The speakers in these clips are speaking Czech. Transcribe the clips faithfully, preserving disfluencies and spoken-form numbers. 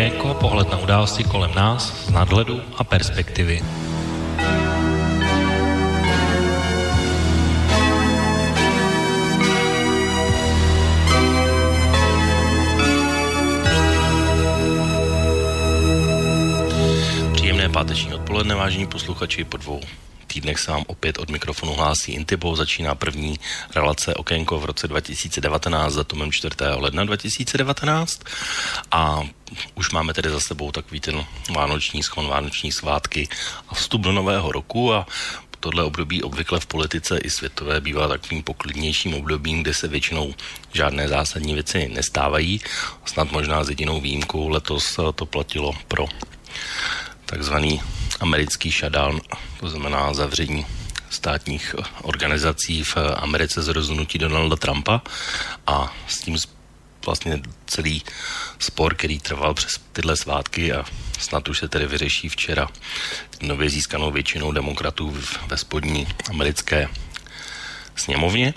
okienko, pohled na události kolem nás z nadhledu a perspektivy. Příjemné páteční odpoledne, vážení posluchači, po dvou týdnech se vám opět od mikrofonu hlásí Intibo. Začíná první relace Okénko v roce dva tisíce devatenáct, datumem čtvrtého ledna dva tisíce devatenáct. A už máme tedy za sebou takový ten vánoční schon, vánoční svátky a vstup do nového roku. A tohle období obvykle v politice i světové bývá takovým poklidnějším obdobím, kde se většinou žádné zásadní věci nestávají. Snad možná s jedinou výjimkou letos to platilo pro takzvaný americký shutdown, to znamená zavření státních organizací v Americe z rozhodnutí Donalda Trumpa, a s tím vlastně celý spor, který trval přes tyhle svátky a snad už se tedy vyřeší včera nově získanou většinou demokratů ve spodní americké sněmovně.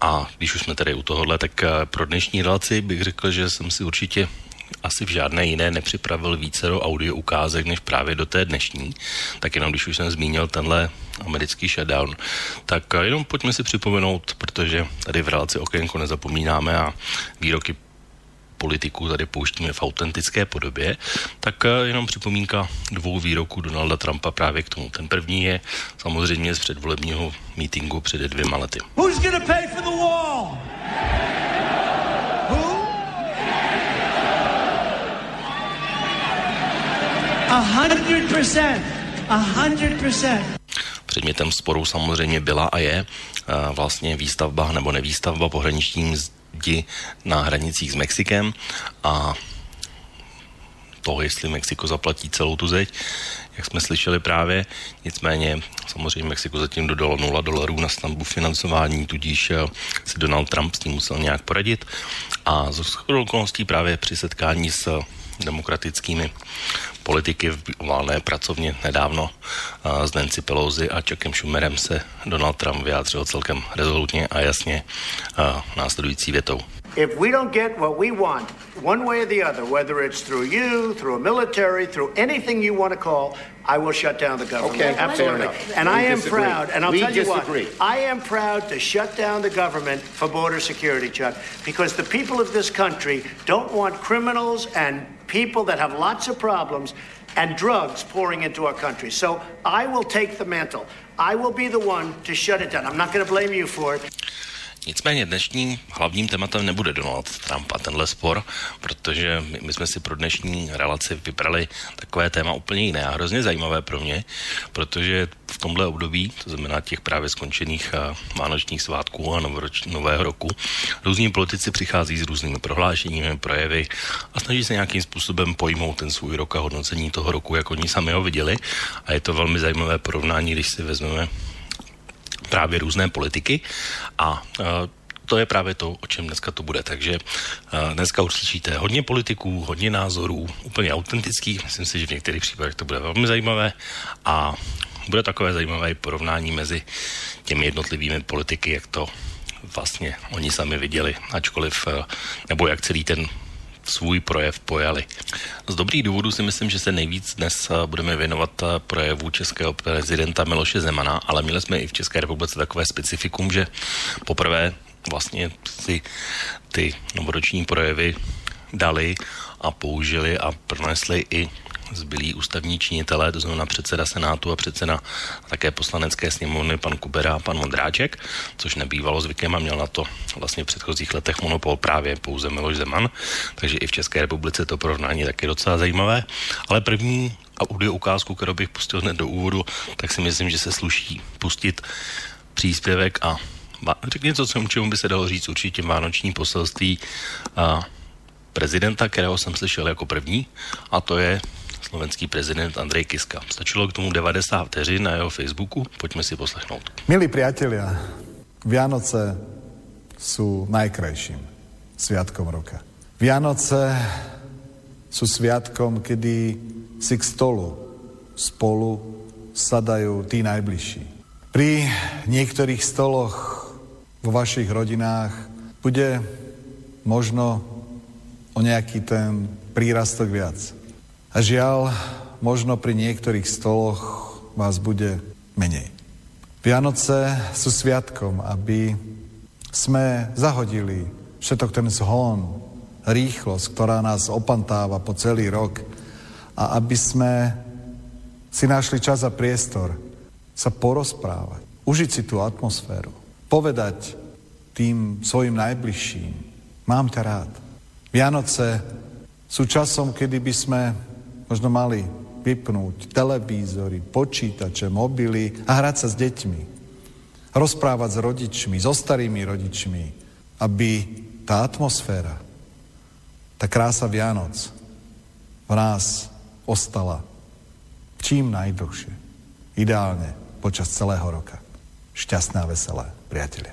A když už jsme tedy u tohohle, tak pro dnešní relaci bych řekl, že jsem si určitě asi v žádné jiné nepřipravil více do audio ukázek, než právě do té dnešní. Tak jenom když už jsem zmínil tenhle americký shutdown, tak jenom pojďme si připomenout, protože tady v relaci Okénko nezapomínáme a výroky politiků tady pouštíme v autentické podobě, tak jenom připomínka dvou výroků Donalda Trumpa právě k tomu. Ten první je samozřejmě z předvolebního mítinku před dvěma lety. Who's gonna pay for the wall? one hundred percent, one hundred percent. Předmětem sporu samozřejmě byla a je uh, vlastně výstavba nebo nevýstavba pohraniční zdi na hranicích s Mexikem a to, jestli Mexiko zaplatí celou tu zeď, jak jsme slyšeli právě. Nicméně samozřejmě Mexiko zatím dodalo nula dolarů na stavbu financování, tudíž si Donald Trump s tím musel nějak poradit. A z shodou okolností právě při setkání s demokratickými politiky v Válné pracovně nedávno s Nancy Pelosi a Chuckem Schumerem se Donald Trump vyjádřil celkem rezolutně a jasně a následující větou. If we don't get what we want, one way or the other, whether it's through you, through a military, through anything you want to call, I will shut down the government. Okay, absolutely. And we I am disagree. proud, and I'll we tell disagree. you what, I am proud to shut down the government for border security, Chuck, because the people of this country don't want criminals and people that have lots of problems and drugs pouring into our country. So I will take the mantle. I will be the one to shut it down. I'm not going to blame you for it. Nicméně dnešním hlavním tématem nebude Donald Trump a tenhle spor, protože my jsme si pro dnešní relaci vybrali takové téma úplně jiné a hrozně zajímavé pro mě, protože v tomhle období, to znamená těch právě skončených vánočních svátků a novoroč, nového roku, různí politici přichází s různými prohlášeními, projevy a snaží se nějakým způsobem pojmout ten svůj rok a hodnocení toho roku, jak oni sami ho viděli, a je to velmi zajímavé porovnání, když si vezmeme právě různé politiky a to je právě to, o čem dneska to bude. Takže dneska uslyšíte hodně politiků, hodně názorů, úplně autentických, myslím si, že v některých případech to bude velmi zajímavé a bude takové zajímavé porovnání mezi těmi jednotlivými politiky, jak to vlastně oni sami viděli, ačkoliv, nebo jak celý ten svůj projev pojali. Z dobrých důvodů si myslím, že se nejvíc dnes budeme věnovat projevu českého prezidenta Miloše Zemana, ale měli jsme i v České republice takové specifikum, že poprvé vlastně si ty novoroční projevy dali a použili a pronesli i zbylí ústavní činitelé, to znamená předseda Senátu a předseda také poslanecké sněmovny, pan Kubera a pan Vondráček, což nebývalo zvykem a měl na to vlastně v předchozích letech monopol právě pouze Miloš Zeman, takže i v České republice to porovnání je taky docela zajímavé. Ale první audio ukázku, kterou bych pustil hned do úvodu, tak si myslím, že se sluší pustit příspěvek a řekněme něco, čemu by se dalo říct určitě vánoční poselství a prezidenta, kterého jsem slyšel jako první, a to je slovenský prezident Andrej Kiska. Stačilo k tomu deväťdesiat vteřin na jeho Facebooku. Poďme si poslechnout. Milí priatelia, Vianoce sú najkrajším sviatkom roka. Vianoce sú sviatkom, kedy si k stolu spolu sadajú tí najbližší. Pri niektorých stoloch vo vašich rodinách bude možno o nejaký ten prírastok viac. A žiaľ, možno pri niektorých stoloch vás bude menej. Vianoce sú sviatkom, aby sme zahodili všetok ten zhon, rýchlosť, ktorá nás opantáva po celý rok a aby sme si našli čas a priestor sa porozprávať, užiť si tú atmosféru, povedať tým svojim najbližším, mám ťa rád. Vianoce sú časom, kedy by sme možno mali vypnúť televízory, počítače, mobily a hrať sa s deťmi, rozprávať s rodičmi, so starými rodičmi, aby tá atmosféra, tá krása Vianoc v nás ostala čím najdlhšie, ideálne počas celého roka. Šťastná, veselá, priatelia.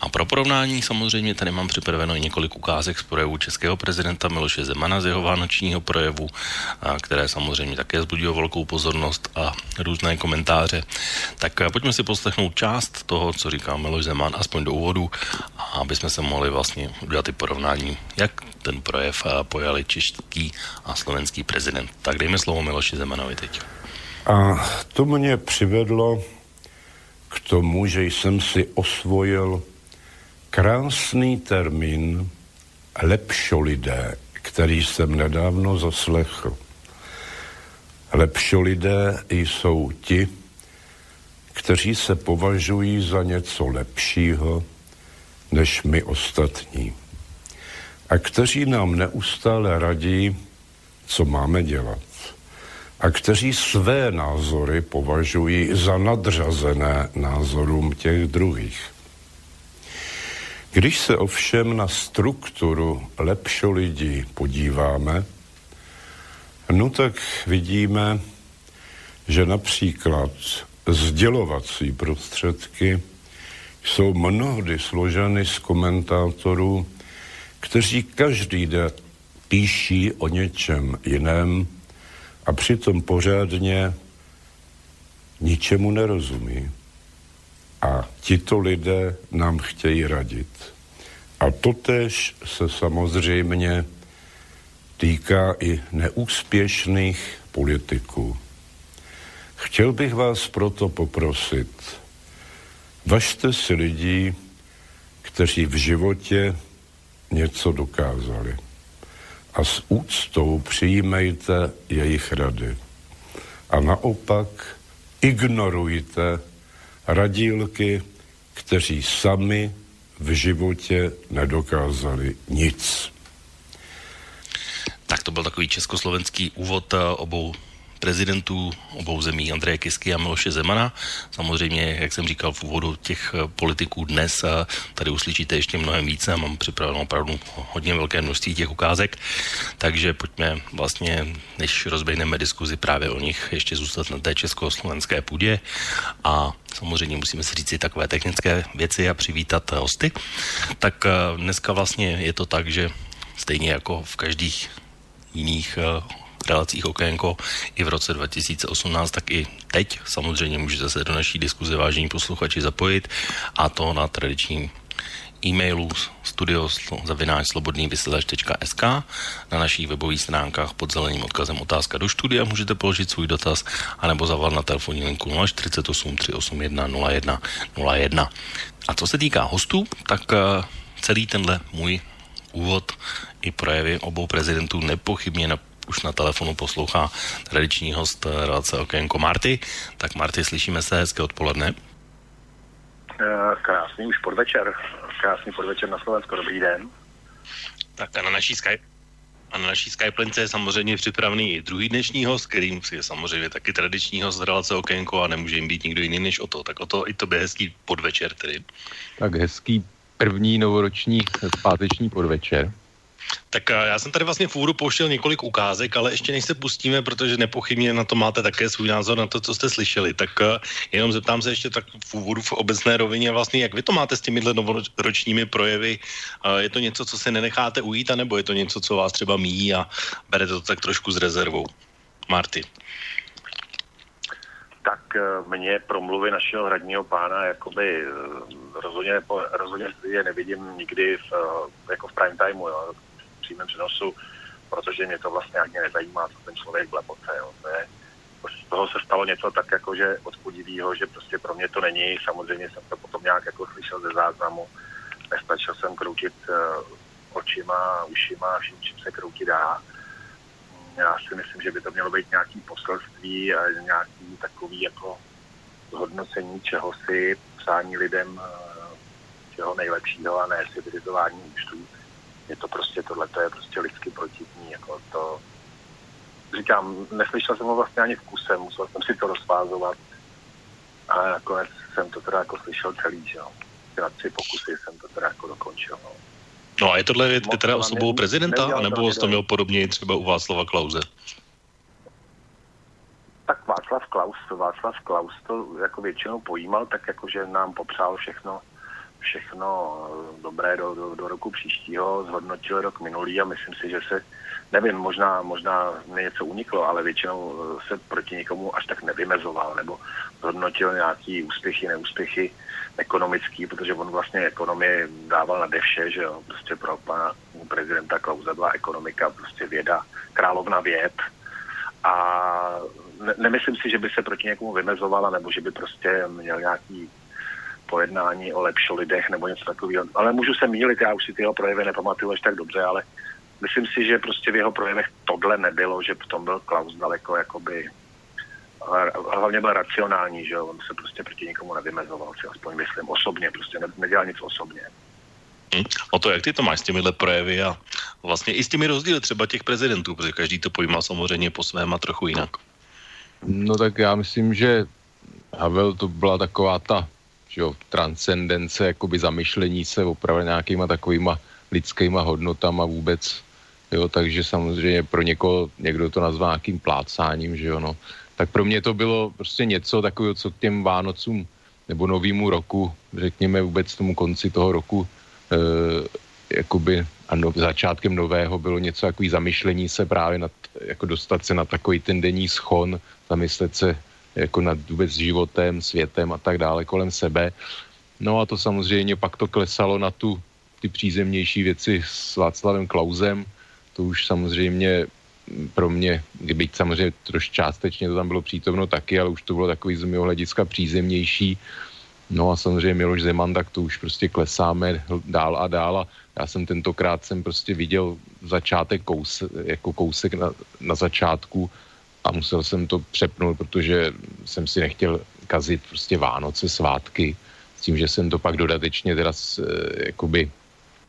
A pro porovnání samozřejmě tady mám připraveno i několik ukázek z projevu českého prezidenta Miloše Zemana z jeho vánočního projevu, které samozřejmě také vzbudilo velkou pozornost a různé komentáře. Tak pojďme si poslechnout část toho, co říká Miloš Zeman, aspoň do úvodu, aby jsme se mohli vlastně udělat i porovnání, jak ten projev pojali český a slovenský prezident. Tak dejme slovo Miloši Zemanovi teď. A to mě přivedlo k tomu, že jsem si osvojil krásný termín lepšolidé, který jsem nedávno zaslechl. Lepšolidé jsou ti, kteří se považují za něco lepšího než my ostatní a kteří nám neustále radí, co máme dělat a kteří své názory považují za nadřazené názorům těch druhých. Když se ovšem na strukturu lepšolidí podíváme, no tak vidíme, že například sdělovací prostředky jsou mnohdy složeny z komentátorů, kteří každý den píší o něčem jiném a přitom pořádně ničemu nerozumí. A tito lidé nám chtějí radit. A totéž se samozřejmě týká i neúspěšných politiků. Chtěl bych vás proto poprosit, važte si lidí, kteří v životě něco dokázali. A s úctou přijímejte jejich rady. A naopak ignorujte radílky, kteří sami v životě nedokázali nic. Tak to byl takový československý úvod obou prezidentů obou zemí, Andreje Kisky a Miloše Zemana. Samozřejmě, jak jsem říkal v úvodu, těch politiků dnes tady uslyšíte ještě mnohem více. Mám připraveno opravdu hodně velké množství těch ukázek, takže pojďme vlastně, než rozběhneme diskuzi právě o nich, ještě zůstat na té československé půdě a samozřejmě musíme si říct i takové technické věci a přivítat hosty. Tak dneska vlastně je to tak, že stejně jako v každých jiných relacích okénko i v roce dva tisíce osmnáct, tak i teď samozřejmě můžete se do naší diskuze, vážení posluchači, zapojit a to na tradičním e-mailu studio zavináč slobodný vysílač tečka es ká, na našich webových stránkách pod zeleným odkazem otázka do studia můžete položit svůj dotaz anebo zavolat na telefonní linku nula čtyřicet osm tři osm jedna nula jedna nula jedna. A co se týká hostů, tak celý tenhle můj úvod i projevy obou prezidentů nepochybně na už na telefonu poslouchá tradiční host relace Okénko Marty. Tak Marty, slyšíme se, hezké odpoledne. Krásný už podvečer. Krásný podvečer na Slovensku, dobrý den. Tak a na naší Skype. A na naší Skype lince je samozřejmě připravený i druhý dnešní host, kterým je samozřejmě taky tradiční host relace Okénko a nemůže jim být nikdo jiný než o to. Tak o to i tobě hezký podvečer tedy. Tak hezký první novoroční páteční podvečer. Tak já jsem tady vlastně v úvodu pouštěl několik ukázek, ale ještě než se pustíme, protože nepochybně na to máte také svůj názor na to, co jste slyšeli. Tak jenom zeptám se ještě tak v úvodu v obecné rovině vlastně, jak vy to máte s těmihle novoročními projevy? Je to něco, co si nenecháte ujít, anebo je to něco, co vás třeba míjí a berete to tak trošku s rezervou? Marty. Tak mě promluvy našeho hradního pána jakoby rozhodně, nepo, rozhodně je nevidím nikdy v, jako v prime timeu, jo. Přenosu protože mě to vlastně ani nezajímá, co ten člověk bleboce, jo. To je, z toho se stalo něco tak jakože odpudivýho, že prostě pro mě to není, samozřejmě jsem to potom nějak jako slyšel ze záznamu, nestačil jsem kroutit očima, ušima, vším, čím se kroutit dá. Já si myslím, že by to mělo být nějaký poselství a nějaký takový jako zhodnocení čehosi, přání lidem čeho nejlepšího a ne civilizování účtů. Je to prostě, tohleto je prostě lidsky protivní, jako to, říkám, neslyšel jsem ho vlastně ani vkusem, musel jsem si to rozvázovat a nakonec jsem to teda jako slyšel celý, že jo. Na tři pokusy jsem to teda jako dokončil, no. No a je tohle věc teda osobou prezidenta, anebo jsi to měl podobně třeba u Václava Klause? Tak Václav Klaus, Václav Klaus to jako většinou pojímal, tak jakože nám popřál všechno, všechno dobré do, do, do roku příštího, zhodnotil rok minulý a myslím si, že se, nevím, možná, možná mi něco uniklo, ale většinou se proti nikomu až tak nevymezoval, nebo zhodnotil nějaký úspěchy, neúspěchy ekonomický, protože on vlastně ekonomii dával nade vše, že jo, prostě pro pana prezidenta Klausa byla ekonomika, prostě věda, královna věd a ne- nemyslím si, že by se proti někomu vymezovala, nebo že by prostě měl nějaký pojednání o lepších lidech nebo něco takového, ale můžu se mýlit, já už si ty jeho projevy nepamatuju až tak dobře, ale myslím si, že prostě v jeho projevech tohle nebylo, že v tom byl Klaus daleko jakoby, hlavně byl racionální, že jo, on se prostě proti nikomu nevymezoval, si aspoň myslím osobně, prostě nedělal nic osobně. Hmm. O to, jak ty to máš s těmihle projevy a vlastně i s těmi rozdíly třeba těch prezidentů, protože každý to pojímá samozřejmě po svém a trochu jinak. No tak já myslím, že Havel to byla taková ta, že jo, transcendence, jakoby zamyšlení se opravdu nějakýma takovýma lidskýma hodnotama vůbec, jo, takže samozřejmě pro někoho, někdo to nazvá nějakým plácáním, že jo, no. Tak pro mě to bylo prostě něco takového, co k těm Vánocům nebo novýmu roku, řekněme vůbec tomu konci toho roku, e, jakoby a no, začátkem nového bylo něco takový zamyšlení se právě nad, jako dostat se na takový ten denní schon, zamyslet se jako nad vůbec životem, světem a tak dále kolem sebe. No a to samozřejmě pak to klesalo na tu, ty přízemnější věci s Václavem Klausem, to už samozřejmě pro mě, byť samozřejmě troš částečně to tam bylo přítomno taky, ale už to bylo takový z mého hlediska přízemnější. No a samozřejmě Miloš Zeman, tak to už prostě klesáme dál a dál a já jsem tentokrát jsem prostě viděl začátek kous, jako kousek na, na začátku a musel jsem to přepnout, protože jsem si nechtěl kazit prostě Vánoce, svátky, s tím, že jsem to pak dodatečně teda jakoby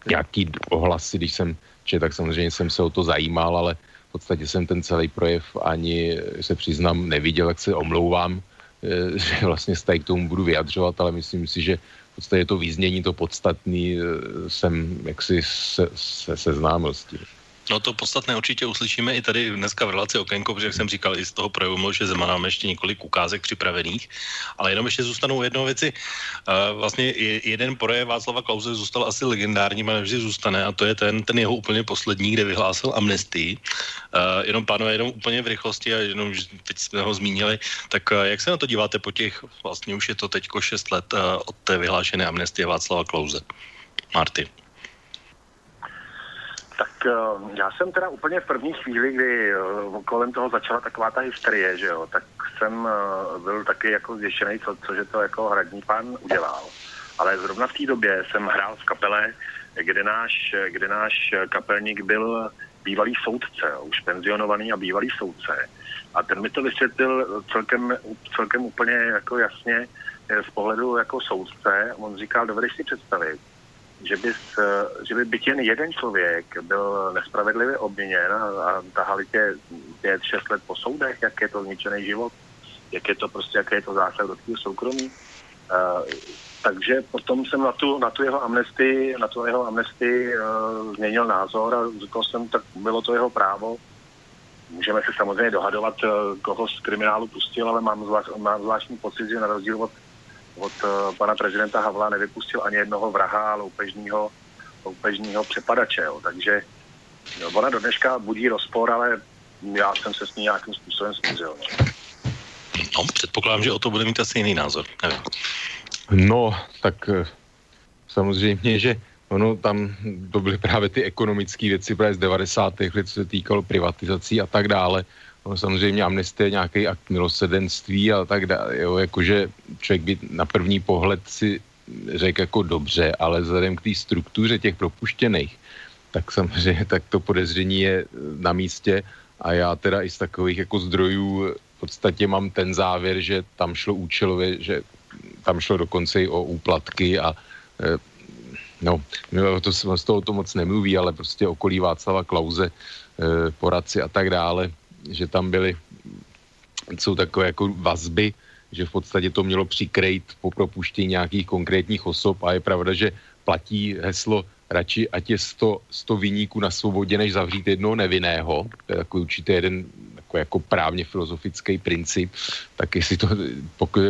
nějaký ohlasy, když jsem četl, tak samozřejmě jsem se o to zajímal, ale v podstatě jsem ten celý projev ani se přiznám neviděl, tak se omlouvám, že vlastně se tady k tomu budu vyjadřovat, ale myslím si, že v podstatě to význění, to podstatný jsem jaksi se, se, seznámil s tím. No to podstatné určitě uslyšíme i tady dneska v relaci Okénko, protože jak jsem říkal, i z toho projevu Miloše Zemana máme ještě několik ukázek připravených, ale jenom ještě zůstanou jednou věci. Vlastně jeden projev Václava Klause zůstal asi legendárním a nevždy zůstane a to je ten, ten jeho úplně poslední, kde vyhlásil amnestii. Jenom pánové, jenom úplně v rychlosti a jenom teď jsme ho zmínili, tak jak se na to díváte po těch, vlastně už je to teďko šest let od té vyhlášené amnestie Václava Klause? Marty. Tak já jsem teda úplně v první chvíli, kdy kolem toho začala taková ta hysterie, že jo, tak jsem byl taky jako zděšený, co, cože to jako hradní pán udělal. Ale zrovna v té době jsem hrál v kapele, kde náš, kde náš kapelník byl bývalý soudce, už penzionovaný a bývalý soudce. A ten mi to vysvětlil celkem, celkem úplně jako jasně z pohledu jako soudce. On říkal, dovedeš si představit, že by, že by byt jen jeden člověk byl nespravedlivě obviněn a tahali tě pět šest let po soudech, jak je to zničený život, jak je to prostě, jaké je to zásah do tvého soukromí. Uh, takže potom jsem na tu, na tu jeho amnestii, na tu jeho amnestii uh, změnil názor a říkal jsem, tak bylo to jeho právo. Můžeme se samozřejmě dohadovat, koho z kriminálu pustil, ale mám, zvlášť, mám zvláštní pocit, že na rozdíl od od uh, pana prezidenta Havla nevypustil ani jednoho vraha, loupežního, loupežního přepadače. Jo. Takže jo, ona do dneška budí rozpor, ale já jsem se s ní nějakým způsobem smířil. No. no, předpokládám, že o to bude mít asi jiný názor. Nevím. No, tak samozřejmě, že Ono tam to byly právě ty ekonomické věci právě z devadesátých let, co se týkalo privatizací a tak dále. Ono samozřejmě amnestie je nějaký akt milosedenství a tak dále. Jo, jakože člověk by na první pohled si řekl jako dobře, ale vzhledem k té struktuře těch propuštěných, tak samozřejmě tak to podezření je na místě a já teda i z takových jako zdrojů v podstatě mám ten závěr, že tam šlo účelově, že tam šlo dokonce i o úplatky a no, to, z toho to moc nemluví, ale prostě okolí Václava Klause, poradci a tak dále, že tam byly, jsou takové jako vazby, že v podstatě to mělo přikrejt po propuštění nějakých konkrétních osob a je pravda, že platí heslo radši, ať je sto viníků na svobodě, než zavřít jednoho nevinného. To je takový určitě jeden takový jako právně filozofický princip. Tak jestli to, pokud,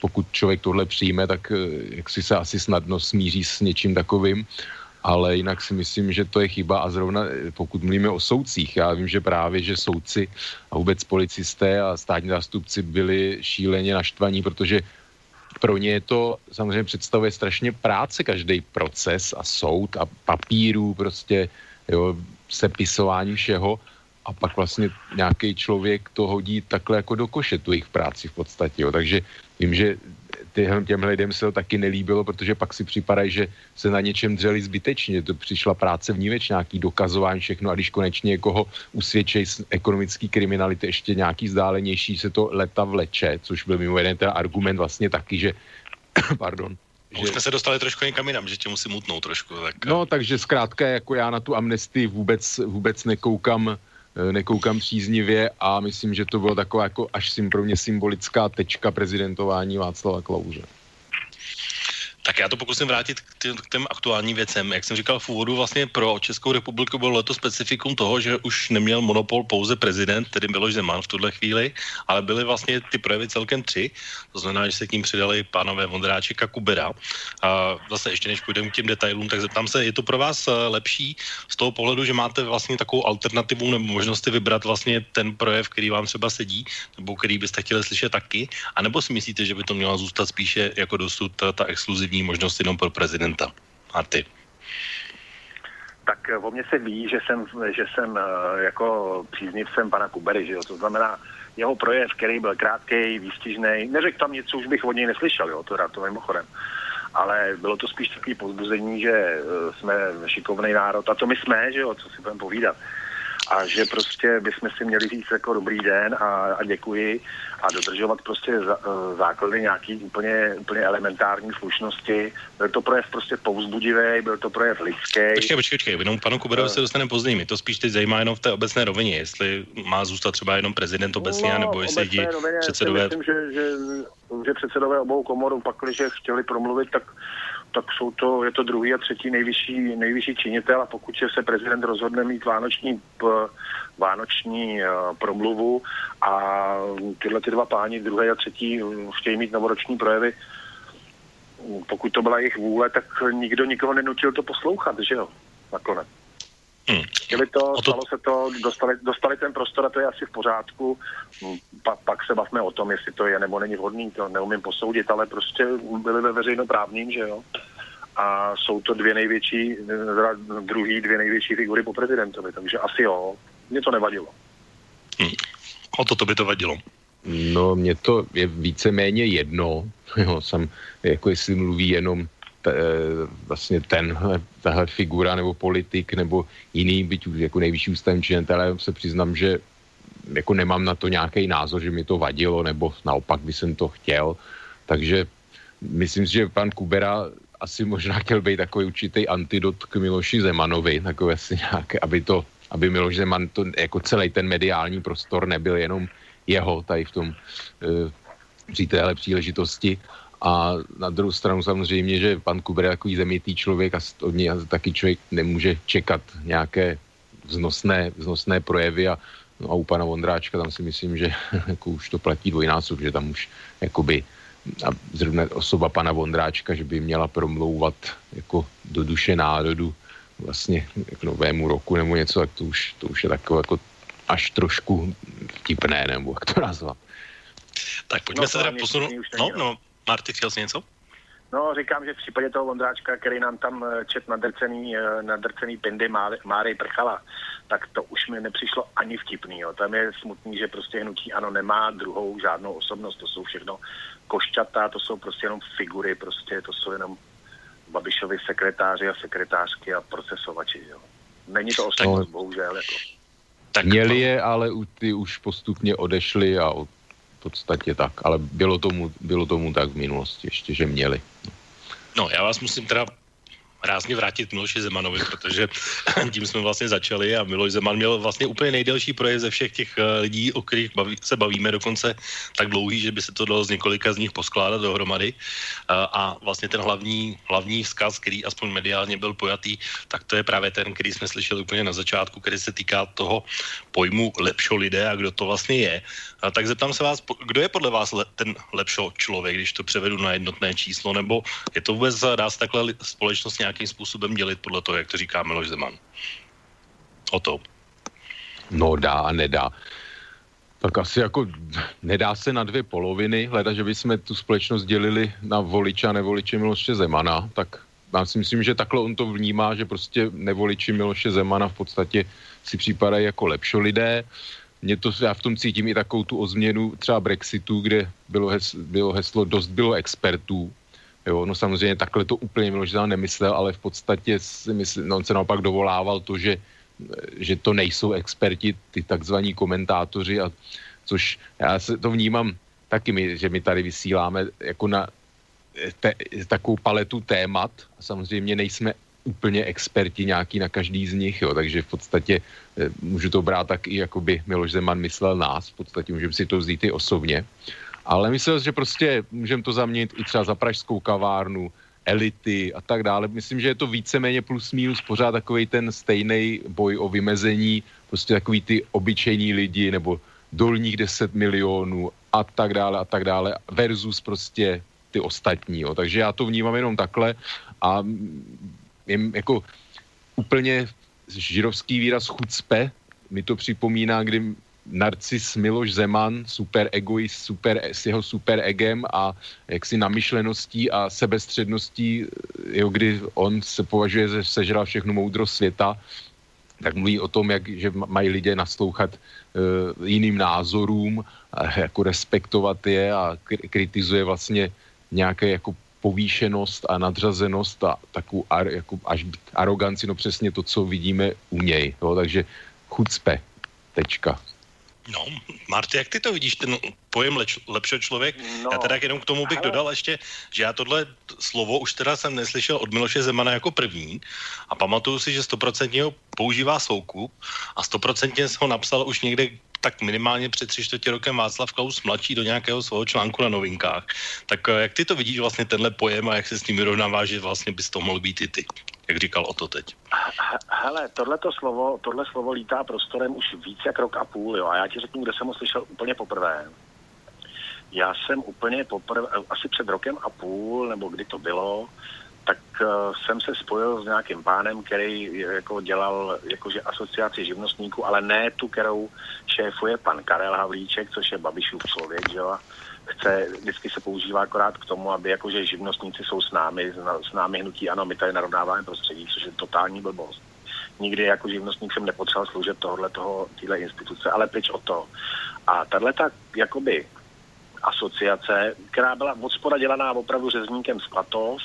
pokud člověk tohle přijme, tak jak si se asi snadno smíří s něčím takovým. Ale jinak si myslím, že to je chyba a zrovna pokud mluvíme o soudcích, já vím, že právě, že soudci a vůbec policisté a státní zástupci byli šíleně naštvaní, protože pro ně je to samozřejmě představuje strašně práce, každý proces a soud a papírů prostě, jo, sepisování všeho a pak vlastně nějaký člověk to hodí takhle jako do koše, tu jejich práci v podstatě, jo. Takže vím, že těm lidem se to taky nelíbilo, protože pak si připadají, že se na něčem dřeli zbytečně. To přišla práce vníveč, nějaký dokazování všechno a když konečně někoho usvědčejí z ekonomické kriminality, ještě nějaký zdálenější se to leta vleče, což byl mimo jeden ten argument vlastně taky, že pardon. Že... Už jsme se dostali trošku někam jinam, že tě musím utnout trošku. Tak... No, takže zkrátka jako já na tu amnestii vůbec, vůbec nekoukám nekoukám příznivě a myslím, že to bylo taková jako až pro mě symbolická tečka prezidentování Václava Klause. Tak já to pokusím vrátit k těm, k těm aktuálním věcem. Jak jsem říkal v úvodu, vlastně pro Českou republiku bylo leto specifikum toho, že už neměl monopol pouze prezident, tedy Miloš Zeman v tuhle chvíli, ale byly vlastně ty projevy celkem tři. To znamená, že se k ním přidali pánové Vondráček a Kubera. A zase ještě než půjdeme k těm detailům, tak zeptám se, je to pro vás lepší z toho pohledu, že máte vlastně takovou alternativu nebo možnosti vybrat vlastně ten projev, který vám třeba sedí, nebo který byste chtěli slyšet taky, a nebo si myslíte, že by to měla zůstat spíše jako dosud ta, ta exkluzivní možnost jenom pro prezidenta? A ty? Tak o mně se ví, že jsem, že jsem jako příznivcem pana Kubery, že jo? To znamená jeho projev, který byl krátkej, výstižnej, neřekl tam něco, už bych od něj neslyšel, jo, teda to mimochodem. Ale bylo to spíš takový povzbuzení, že jsme šikovnej národ, a to my jsme, že jo, co si budeme povídat. A že prostě bychom si měli říct jako dobrý den a, a děkuji a dodržovat prostě zá, základy nějaký úplně, úplně elementární slušnosti. Byl to projev prostě povzbudivý, byl to projev lidský. Počkej, počkej, počkej, jenom panu Kuberovi se dostaneme později. Mě to spíš teď zajímá jenom v té obecné rovině, jestli má zůstat třeba jenom prezident obecně, no, nebo jestli jdi předsedové... Myslím, že, že, že předsedové obou komorů pakliže chtěli promluvit, tak... tak jsou to, je to druhý a třetí nejvyšší, nejvyšší činitel a pokud se prezident rozhodne mít vánoční, vánoční promluvu a tyhle ty dva páni, druhý a třetí, chtějí mít novoroční projevy, pokud to byla jejich vůle, tak nikdo nikoho nenutil to poslouchat, že jo, nakonec. Hmm. Chtěli to, to, stalo se to, dostali, dostali ten prostor a to je asi v pořádku. Pa, pak se bavme o tom, jestli to je nebo není vhodný, to neumím posoudit, ale prostě byli ve veřejnoprávním, že jo. A jsou to dvě největší, druhý dvě největší figury po prezidentovi, takže asi jo, mně to nevadilo. Hmm. O to, to by to vadilo. No, mně to je víceméně jedno, jo, sam, jako jestli mluví jenom vlastně tenhle, tahle figura nebo politik nebo jiný, byť jako nejvyšší ústavní činitel, se přiznám, že jako nemám na to nějaký názor, že mi to vadilo, nebo naopak by jsem to chtěl, takže myslím si, že pan Kubera asi možná chtěl být takový určitý antidot k Miloši Zemanovi, takové asi nějak, aby to, aby Miloš Zeman to, jako celý ten mediální prostor nebyl jenom jeho, tady v tom při téhle příležitosti. A na druhou stranu samozřejmě, že pan Kubera je takový zemětý člověk a od něj taky člověk nemůže čekat nějaké vznosné, vznosné projevy a, no a u pana Vondráčka tam si myslím, že jako už to platí dvojnásob, že tam už jakoby a zrovna osoba pana Vondráčka, že by měla promlouvat jako do duše národu vlastně k novému roku nebo něco, tak to už, to už je takové jako až trošku vtipné, nebo jak to nazvat. Tak pojďme no, se teda posunout. No, no. Marty, chtěl jsi něco? No, říkám, že v případě toho Vondráčka, který nám tam čet nadrcený, nadrcený bindy Máry Prchala, tak to už mi nepřišlo ani vtipný. Jo. Tam je smutný, že prostě hnutí ANO nemá druhou žádnou osobnost. To jsou všechno košťata, to jsou prostě jenom figury, prostě to jsou jenom Babišovi sekretáři a sekretářky a procesovači. Jo. Není to osobnost, bohužel. Jako. Tak měli je, ale ty už postupně odešli a od... v podstatě tak, ale bylo tomu, bylo tomu tak v minulosti ještě, že měli. No, já vás musím teda rázně vrátit Miloši Zemanovi, protože tím jsme vlastně začali a Miloš Zeman měl vlastně úplně nejdelší projev ze všech těch lidí, o kterých baví, se bavíme, dokonce tak dlouhý, že by se to dalo z několika z nich poskládat dohromady a vlastně ten hlavní, hlavní vzkaz, který aspoň mediálně byl pojatý, tak to je právě ten, který jsme slyšeli úplně na začátku, který se týká toho pojmu lepšo lidé a kdo to vlastně je. A tak zeptám se vás, kdo je podle vás le, ten lepšo člověk, když to převedu na jednotné číslo, nebo je to vůbec, dá se takhle společnost nějakým způsobem dělit podle toho, jak to říká Miloš Zeman? O to. No dá a nedá. Tak asi jako nedá se na dvě poloviny, hleda, že bychom tu společnost dělili na voliče a nevoliče Miloše Zemana, tak já si myslím, že takhle on to vnímá, že prostě nevoliči Miloše Zemana v podstatě si připadají jako lepšo lidé. Mě to, já v tom cítím i takovou tu ozměnu třeba Brexitu, kde bylo heslo, bylo heslo dost bylo expertů. Jo, no samozřejmě takhle to úplně Miloš Zeman nemyslel, ale v podstatě si mysl, no on se naopak dovolával to, že, že to nejsou experti, ty takzvaní komentátoři, a což já se to vnímám taky, my, že my tady vysíláme jako na te, takovou paletu témat a samozřejmě nejsme úplně experti nějaký na každý z nich, jo, takže v podstatě můžu to brát tak, i jako by Miloš Zeman myslel nás, v podstatě můžeme si to vzít i osobně, ale myslím, že prostě můžeme to zaměnit i třeba za pražskou kavárnu, elity a tak dále. Myslím, že je to víceméně plus minus pořád takovej ten stejný boj o vymezení, prostě takový ty obyčejní lidi nebo dolních deset milionů a tak dále a tak dále versus prostě ty ostatní. Jo. Takže já to vnímám jenom takhle a jim jako úplně židovský výraz chucpe mi to připomíná, kdy narcis Miloš Zeman, super egoist, super, s jeho super egem a jaksi namyšleností a sebestředností, jo, kdy on se považuje, že sežral všechnu moudrost světa, tak mluví o tom, jak, že mají lidé naslouchat uh, jiným názorům, a jako respektovat je a kritizuje vlastně nějaké jako povýšenost a nadřazenost a takovou ar, jako až aroganci, no přesně to, co vidíme u něj. Jo, takže chucpe, tečka. No, Marty, jak ty to vidíš, ten pojem leč, lepšo člověk? No. Já teda jenom k tomu bych dodal ještě, že já tohle slovo už teda jsem neslyšel od Miloše Zemana jako první a pamatuju si, že stoprocentně ho používá Soukup a stoprocentně ho napsal už někde tak minimálně před tři čtvrtě rokem Václav Klaus mladší do nějakého svého článku na Novinkách. Tak jak ty to vidíš vlastně tenhle pojem a jak se s ním vyrovnáváš, že vlastně bys to mohl být i ty, jak říkal o to teď? Hele, tohleto slovo, tohle slovo lítá prostorem už víc jak rok a půl, jo, a já ti řeknu, kde jsem ho slyšel úplně poprvé. Já jsem úplně poprvé, asi před rokem a půl, nebo kdy to bylo, tak uh, jsem se spojil s nějakým pánem, který jako dělal jakože asociaci živnostníků, ale ne tu, kterou šéfuje pan Karel Havlíček, což je Babišův člověk, že jo, chce, vždycky se používá akorát k tomu, aby jakože živnostníci jsou s námi, s námi hnutí, ano, my tady narovnáváme prostředí, což je totální blbost. Nikdy jako živnostník jsem nepotřeboval služeb tohohle toho, téhle instituce, ale pryč o to. A tahleta jakoby asociace, která byla od spoda dělaná opravdu řezníkem z platov,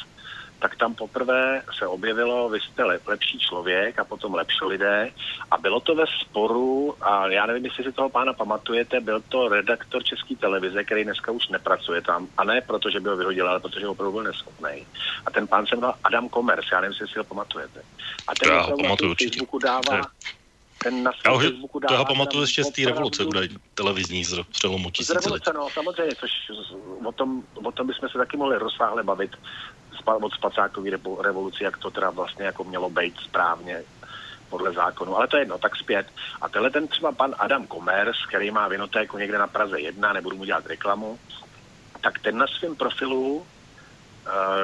tak tam poprvé se objevilo, vy jste lepší člověk a potom lepší lidé a bylo to ve sporu a já nevím, jestli si toho pána pamatujete, byl to redaktor České televize, který dneska už nepracuje tam a ne proto, že by ho vyhodil, ale protože opravdu byl neschopnej. A ten pán se jmenoval Adam Komers, já nevím, jestli ho pamatujete. A ten já ho pamatuju určitě. Dává, ten na svém Facebooku dává... Já ho pamatuju ještě z té revoluce, kde televizní z přelomu tisíciletí. Z revoluce, no samozřejmě, což o tom, o tom bychom se taky mohli rozsáhle bavit od spacákové revoluci, jak to teda vlastně jako mělo být správně podle zákonu, ale to je jedno, tak zpět. A tenhle ten třeba pan Adam Komers, který má vinotéku někde na Praze jedna, nebudu mu dělat reklamu, tak ten na svém profilu uh,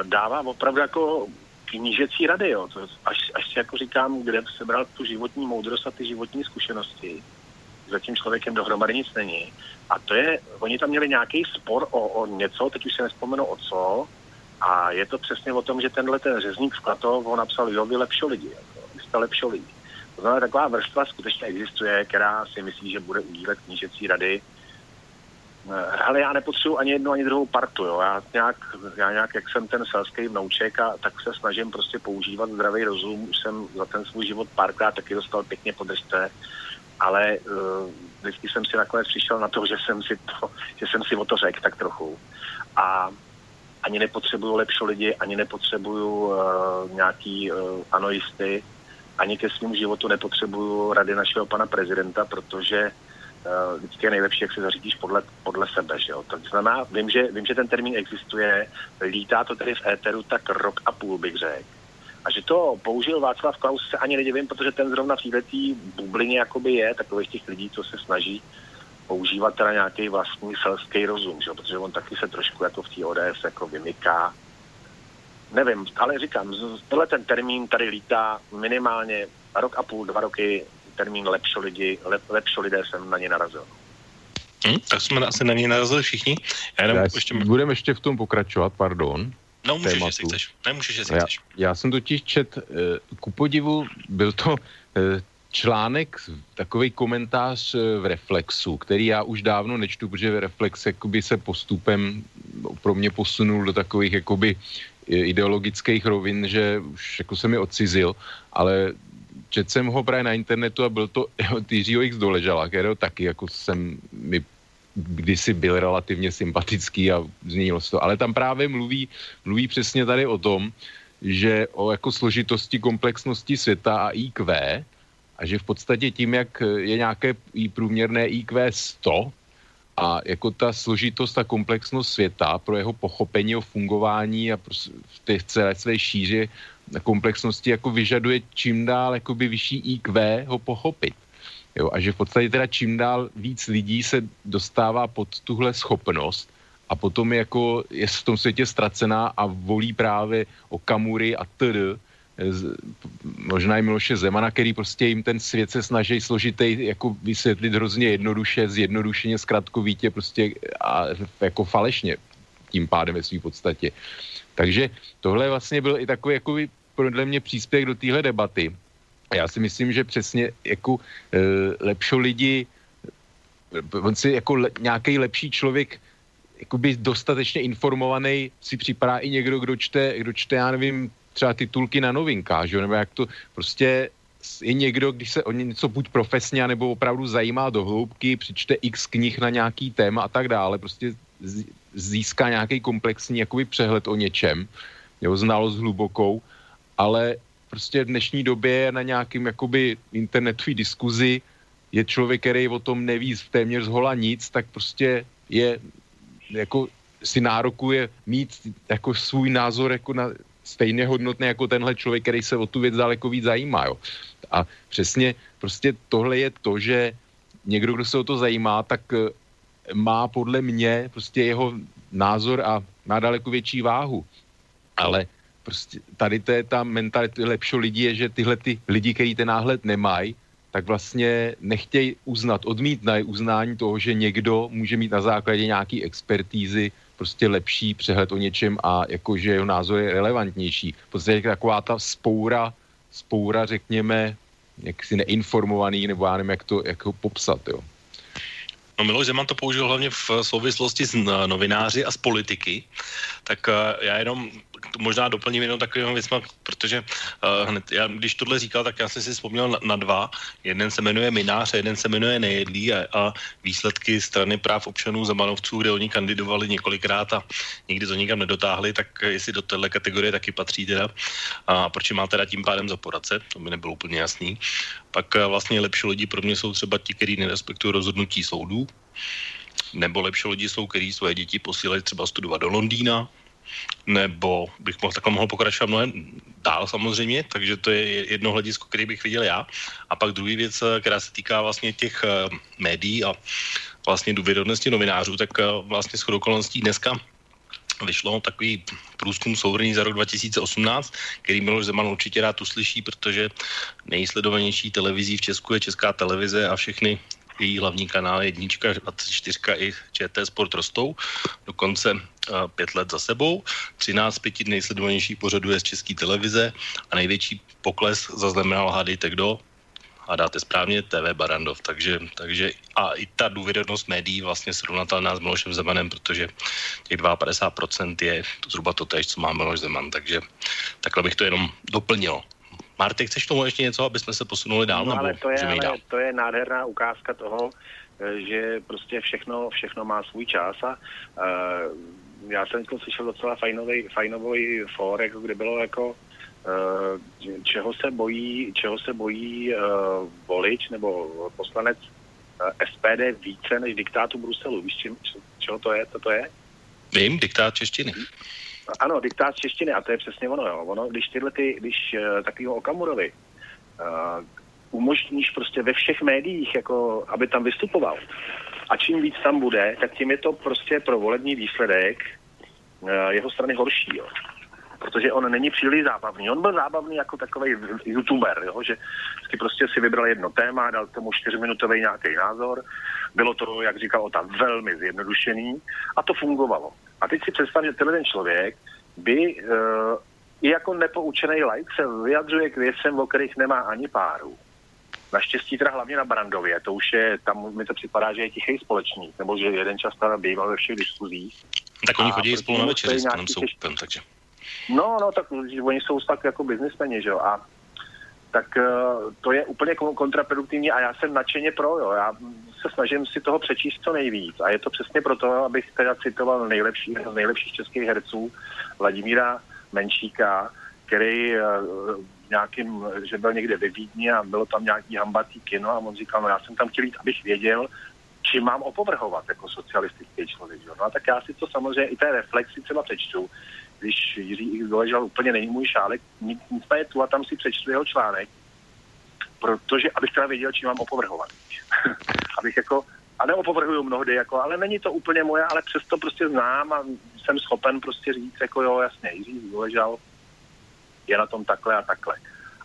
dává opravdu jako knížecí rady, jo. Až, až si jako říkám, kde se bral tu životní moudrost a ty životní zkušenosti. Za tím člověkem dohromady nic není. A to je, oni tam měli nějaký spor o, o něco, teď už se nespomenu o co, A je to přesně o tom, že tenhle ten řezník z Klatov ho napsal, jo, vy lepšo lidi, jako, vy jste lepšo lidi. To znamená, taková vrstva skutečně existuje, která si myslí, že bude udílet knížecí rady. Ale já nepotřebuji ani jednu, ani druhou partu, jo. Já nějak, já nějak jak jsem ten selský vnouček, a tak se snažím prostě používat zdravý rozum. Už jsem za ten svůj život párkrát taky dostal pěkně podržte, ale uh, vždycky jsem si nakonec přišel na to, že jsem si, to, že jsem si o to řekl tak trochu. A ani nepotřebuju lepší lidi, ani nepotřebuju uh, nějaký uh, anoisty, ani ke svým životu nepotřebuju rady našeho pana prezidenta, protože uh, vždycky je nejlepší, jak se zařídíš podle, podle sebe, že jo. To znamená, vím že, vím, že ten termín existuje, lítá to tady v éteru tak rok a půl, bych řekl. A že to použil Václav Klaus, se ani nedivím, protože ten zrovna v této bublině jakoby je, takových těch lidí, co se snaží používat teda nějaký vlastní selský rozum, že? Protože on taky se trošku jako v té O D S jako vymyká. Nevím, ale říkám, tenhle ten termín tady lítá minimálně rok a půl, dva roky, termín lepšo lidi, lep, lepšo lidé jsem na ně narazil. Hmm, tak jsme asi na ně narazili všichni. Já jenom, Já ještě... Budeme ještě v tom pokračovat, pardon. No můžeš, jestli chceš. Nemůžeš, jestli já, chceš. Já jsem totiž čet, ku podivu, byl to článek, takovej komentář v Reflexu, který já už dávno nečtu, protože Reflex jakoby se postupem pro mě posunul do takových jakoby ideologických rovin, že už jako se mi odcizil, ale čet jsem ho právě na internetu a byl to Jiřího X Doležala, kterého taky jako jsem mi kdysi byl relativně sympatický a změnilo se to. Ale tam právě mluví, mluví přesně tady o tom, že o jako složitosti, komplexnosti světa a I Q a že v podstatě tím, jak je nějaké průměrné I Q sto a jako ta složitost a komplexnost světa pro jeho pochopení o fungování a v té celé své šíři komplexnosti jako vyžaduje čím dál jakoby vyšší I Q ho pochopit. Jo, a že v podstatě teda čím dál víc lidí se dostává pod tuhle schopnost a potom jako je v tom světě ztracená a volí právě Okamury a td. Možná i Miloše Zemana, který prostě jim ten svět se snaží složitej jako vysvětlit hrozně jednoduše, zjednodušeně, zkratkovitě prostě a jako falešně tím pádem ve své podstatě. Takže tohle vlastně byl i takový jako podle mě příspěch do téhle debaty. Já si myslím, že přesně jako e, lepšo lidi, on si jako le, nějaký lepší člověk jakoby dostatečně informovaný si připadá i někdo, kdo čte, kdo čte, já nevím, třeba titulky na novinkách, že? Nebo jak to prostě je někdo, když se o něco buď profesně, nebo opravdu zajímá do hloubky, přečte x knih na nějaký téma a tak dále, prostě z, získá nějaký komplexní jakoby přehled o něčem, nebo znalost hlubokou, ale prostě v dnešní době na nějakým jakoby internetové diskuzi je člověk, který o tom neví téměř zhola nic, tak prostě je, jako si nárokuje mít jako svůj názor jako na, stejně hodnotný jako tenhle člověk, který se o tu věc daleko víc zajímá, jo. A přesně prostě tohle je to, že někdo, kdo se o to zajímá, tak má podle mě prostě jeho názor a má daleko větší váhu. Ale prostě tady to je ta mentalita lepšo lidí je, že tyhle ty lidi, kteří ten náhled nemají, tak vlastně nechtějí uznat, odmítnají uznání toho, že někdo může mít na základě nějaký expertízy prostě lepší přehled o něčem a jakože jeho názor je relevantnější. V podstatě taková ta spoura, spoura řekněme, jaksi neinformovaný, nebo já nevím, jak to jak ho popsat, jo. No Miloš Zeman to použil hlavně v souvislosti s novináři a s politiky, tak já jenom možná doplním jenom takovým věcma, protože uh, hned, já, když tohle říkal, tak já jsem si vzpomněl na, na dva. Jeden se jmenuje Minář a jeden se jmenuje Nejedlý a, a výsledky strany práv občanů Zemanovců, kde oni kandidovali několikrát a nikdy to nikam nedotáhli, tak jestli do téhle kategorie taky patří teda. A proč má teda tím pádem za poradce, to mi nebylo úplně jasný. Pak uh, vlastně lepší lidi pro mě jsou třeba ti, kteří nerespektují rozhodnutí soudů, nebo lepší lidi jsou, kteří svoje děti posílají třeba studovat do Londýna, nebo bych mohl, takhle mohl pokračovat mnohem dál samozřejmě, takže to je jedno hledisko, který bych viděl já. A pak druhý věc, která se týká vlastně těch uh, médií a vlastně důvěryhodnosti novinářů, tak uh, vlastně shodou okolností dneska vyšlo takový průzkum souhrnný za rok dva tisíce osmnáct, který Miloš Zeman určitě rád uslyší, protože nejsledovanější televizí v Česku je Česká televize a všechny její hlavní kanály jednička, dvacet čtyři i ČT Sport rostou, dokonce pět let za sebou. třináct pěti nejsledovanějších pořadů je z České televize a největší pokles zaznamenal hádejte kdo? A dáte správně té vé Barandov, takže, takže a i ta důvěryhodnost médií vlastně srovnatelná s Milošem Zemanem, protože těch padesát dva procent je to zhruba to též, co má Miloš Zeman, takže takhle bych to jenom doplnil. Marty, chceš tomu ještě něco, aby jsme se posunuli dál? No, ale to je, ale to je nádherná ukázka toho, že prostě všechno, všechno má svůj čas a uh, já jsem slyšel docela fajnový, fajnový fór, jako kde bylo jako čeho se bojí, čeho se bojí uh, volič nebo poslanec uh, es pé dé více než diktátu Bruselu. Víš, čím, čeho to je? To to je? Vím, diktát češtiny. Ano, diktát češtiny a to je přesně ono. Jo. Ono, když tyhle ty, když uh, takovýho Okamurovi uh, umožníš prostě ve všech médiích, jako, aby tam vystupoval a čím víc tam bude, tak tím je to prostě pro volební výsledek uh, jeho strany horší, jo. Protože on není příliš zábavný. On byl zábavný jako takový youtuber, jo? Že si prostě si vybral jedno téma, dal tomu čtyřminutový nějaký názor. Bylo to, jak říkal, tam velmi zjednodušený a to fungovalo. A teď si představ, že tenhle ten člověk by e, i jako nepoučený laik se vyjadřuje k věcem, o kterých nemá ani páru. Naštěstí teda hlavně na Barandově, to už je, tam mi to připadá, že je tichý společník, nebo že jeden čas tam býval ve všech diskuzích. Tak oni chodí spolu na večeři s panem Soupem, takže... No, no, tak oni jsou tak jako biznismeni, že jo, a tak uh, to je úplně kontraproduktivní a já jsem nadšeně pro, jo, já se snažím si toho přečíst co nejvíc a je to přesně proto, abych teda citoval nejlepší, nejlepších českých herců Vladimíra Menšíka, který uh, nějakým, že byl někde ve Vídni a bylo tam nějaký hambatý kino a on říkal, no já jsem tam chtěl jít, abych věděl, čím mám opovrhovat jako socialistický člověk, jo, no a tak já si to samozřejmě i té reflexi třeba přečtu, když Jiří X Doležal úplně není můj šálek, nicméně tu a tam si přečtu jeho článek, protože abych teda věděl, čím mám opovrhovat. Abych jako, a neopovrhuju mnohdy, jako, ale není to úplně moje, ale přesto prostě znám a jsem schopen prostě říct, jako jo, jasně, Jiří X Doležal je na tom takhle a takhle.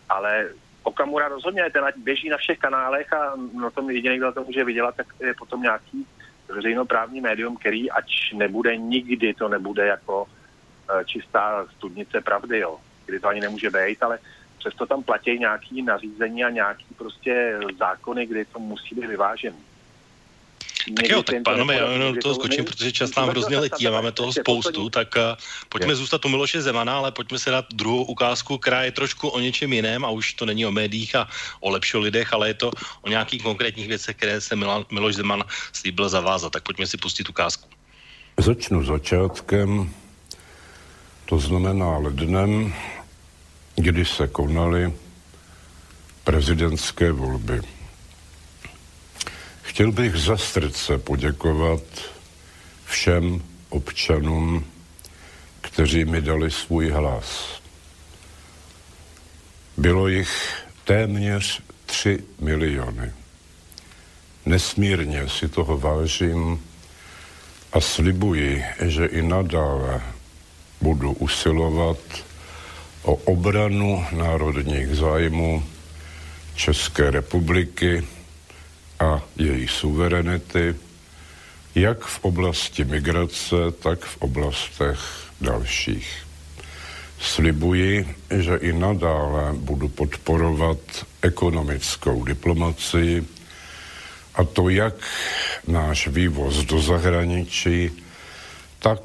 Ale Okamura rozhodně, ten běží na všech kanálech a na tom jediný, kdo to může vydělat, tak je potom nějaký veřejnoprávní médium, který ač nebude nikdy, to nebude jako čistá studnice pravdy, jo, kdy to ani nemůže být, ale přesto tam platí nějaký nařízení a nějaký prostě zákony, kdy to musí být vyvážený. Tak jo, tak pánové, já jenom do toho skočím, protože čas nám hrozně letí a máme toho spoustu, tak pojďme zůstat u Miloše Zemana, ale pojďme se dát druhou ukázku, která je trošku o něčem jiném a už to není o médiích a o lepších lidech, ale je to o nějakých konkrétních věcech, které se Miloš Zeman slíbil zavázat. Tak pojďme si pustit ukázku. Začnu začátkem, to znamená lednem, kdy se konaly prezidentské volby. Chtěl bych za srdce poděkovat všem občanům, kteří mi dali svůj hlas. Bylo jich téměř tři miliony. Nesmírně si toho vážím a slibuji, že i nadále budu usilovat o obranu národních zájmů České republiky a její suverenity, jak v oblasti migrace, tak v oblastech dalších. Slibuji, že i nadále budu podporovat ekonomickou diplomacii, a to jak náš vývoz do zahraničí, tak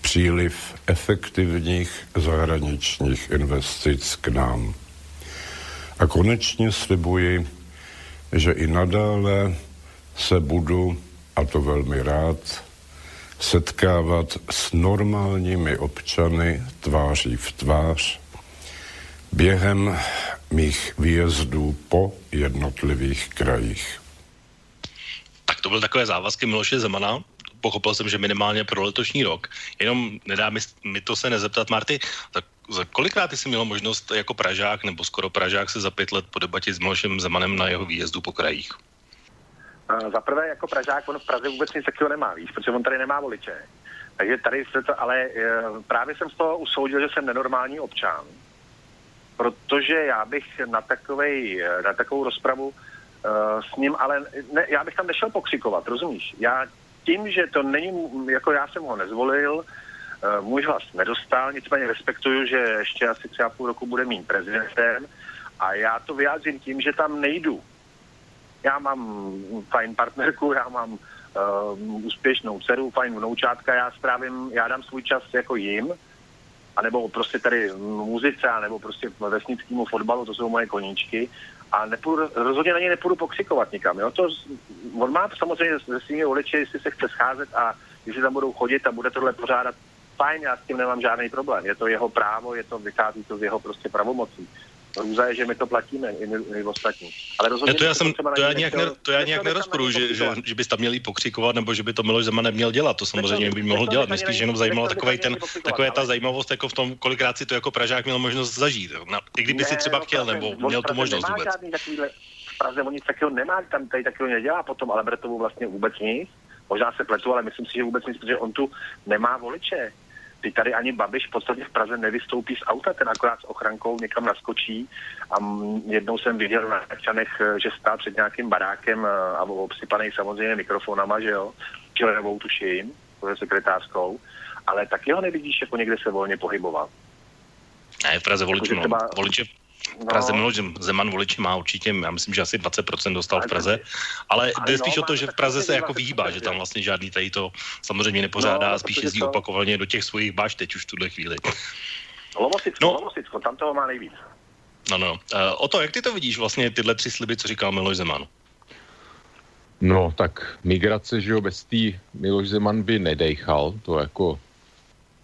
příliv efektivních zahraničních investic k nám. A konečně slibuji, že i nadále se budu, a to velmi rád, setkávat s normálními občany tváří v tvář během mých výjezdů po jednotlivých krajích. Tak to byly takové závazky Miloše Zemana. Pochopil jsem, že minimálně pro letošní rok. Jenom nedá mi, mi to se nezeptat, Marty, tak za kolikrát jsi měl možnost jako Pražák, nebo skoro Pražák, se za pět let po debatě s Milošem Zemanem na jeho výjezdu po krajích? Za prvé jako Pražák, on v Praze vůbec nic takového nemá, víš, protože on tady nemá voliče. Takže tady se to, ale právě jsem z toho usoudil, že jsem nenormální občan. Protože já bych na, takovej, na takovou rozpravu s ním, ale ne, já bych tam nešel pokřikovat, rozumíš? Já tím, že to není, jako já jsem ho nezvolil, můj hlas nedostal, nicméně respektuju, že ještě asi tři a půl roku bude mým prezidentem a já to vyjádřím tím, že tam nejdu. Já mám fajn partnerku, já mám uh, úspěšnou dceru, fajn vnoučátka, já strávím, já dám svůj čas jako jim, anebo prostě tady muzice, anebo prostě vesnickému fotbalu, to jsou moje koníčky. A nepůjdu, rozhodně na něj nepůjdu pokřikovat nikam. Jo? To, on má samozřejmě ze svými voliči, jestli se chce scházet a jestli tam budou chodit a bude tohle pořádat, fajn, já s tím nemám žádný problém. Je to jeho právo, je to, vychází to z jeho prostě pravomocí. Růza je, že my to platíme i, my, i ostatní. Ale rozhodně... Ne, to já, jsem, to já nějak, nechtěl, ne, to já nějak nerozporuji, že, že, že bys tam měli pokřikovat, nebo že by to Miloš Zeman neměl dělat. To samozřejmě by mohl dělat. Mě spíš jenom zajímalo takový ten, taková ta zajímavost jako v tom, kolikrát si to jako Pražák měl možnost zažít. Na, I kdyby si třeba chtěl, nebo měl tu možnost vůbec. V Praze on nic takového nemá, tam tady takového nedělá potom, ale Bretovu vlastně vůbec nic. Možná se pletu, ale myslím si, že vůbec nic, protože on tu nemá voliče. Ty tady ani Babiš v podstatě v Praze nevystoupí z auta, ten akorát s ochrankou někam naskočí a jednou jsem viděl na Čanech, že stál před nějakým barákem a obsypanej samozřejmě mikrofonama, že jo, Čilenovou tuším, to je sekretářskou, ale taky ho nevidíš, jako někde se volně pohyboval. Ne, v Praze voliče, no, třeba... voliče. V Praze no. Miloš Zeman voliči má určitě, já myslím, že asi dvacet procent dostal v Praze, ale jde spíš no, o to, že v Praze se jako vyhýbá, že tam vlastně žádný tady to samozřejmě nepořádá, no, spíš jezdí to... opakovaně do těch svojich báš teď už v tuhle chvíli. Lovosicko, no. Lovosicko, tam toho má nejvíc. No, no. O to, jak ty to vidíš vlastně tyhle tři sliby, co říká Miloš Zeman? No, tak migrace, že jo, bez tý Miloš Zeman by nedejchal, to jako,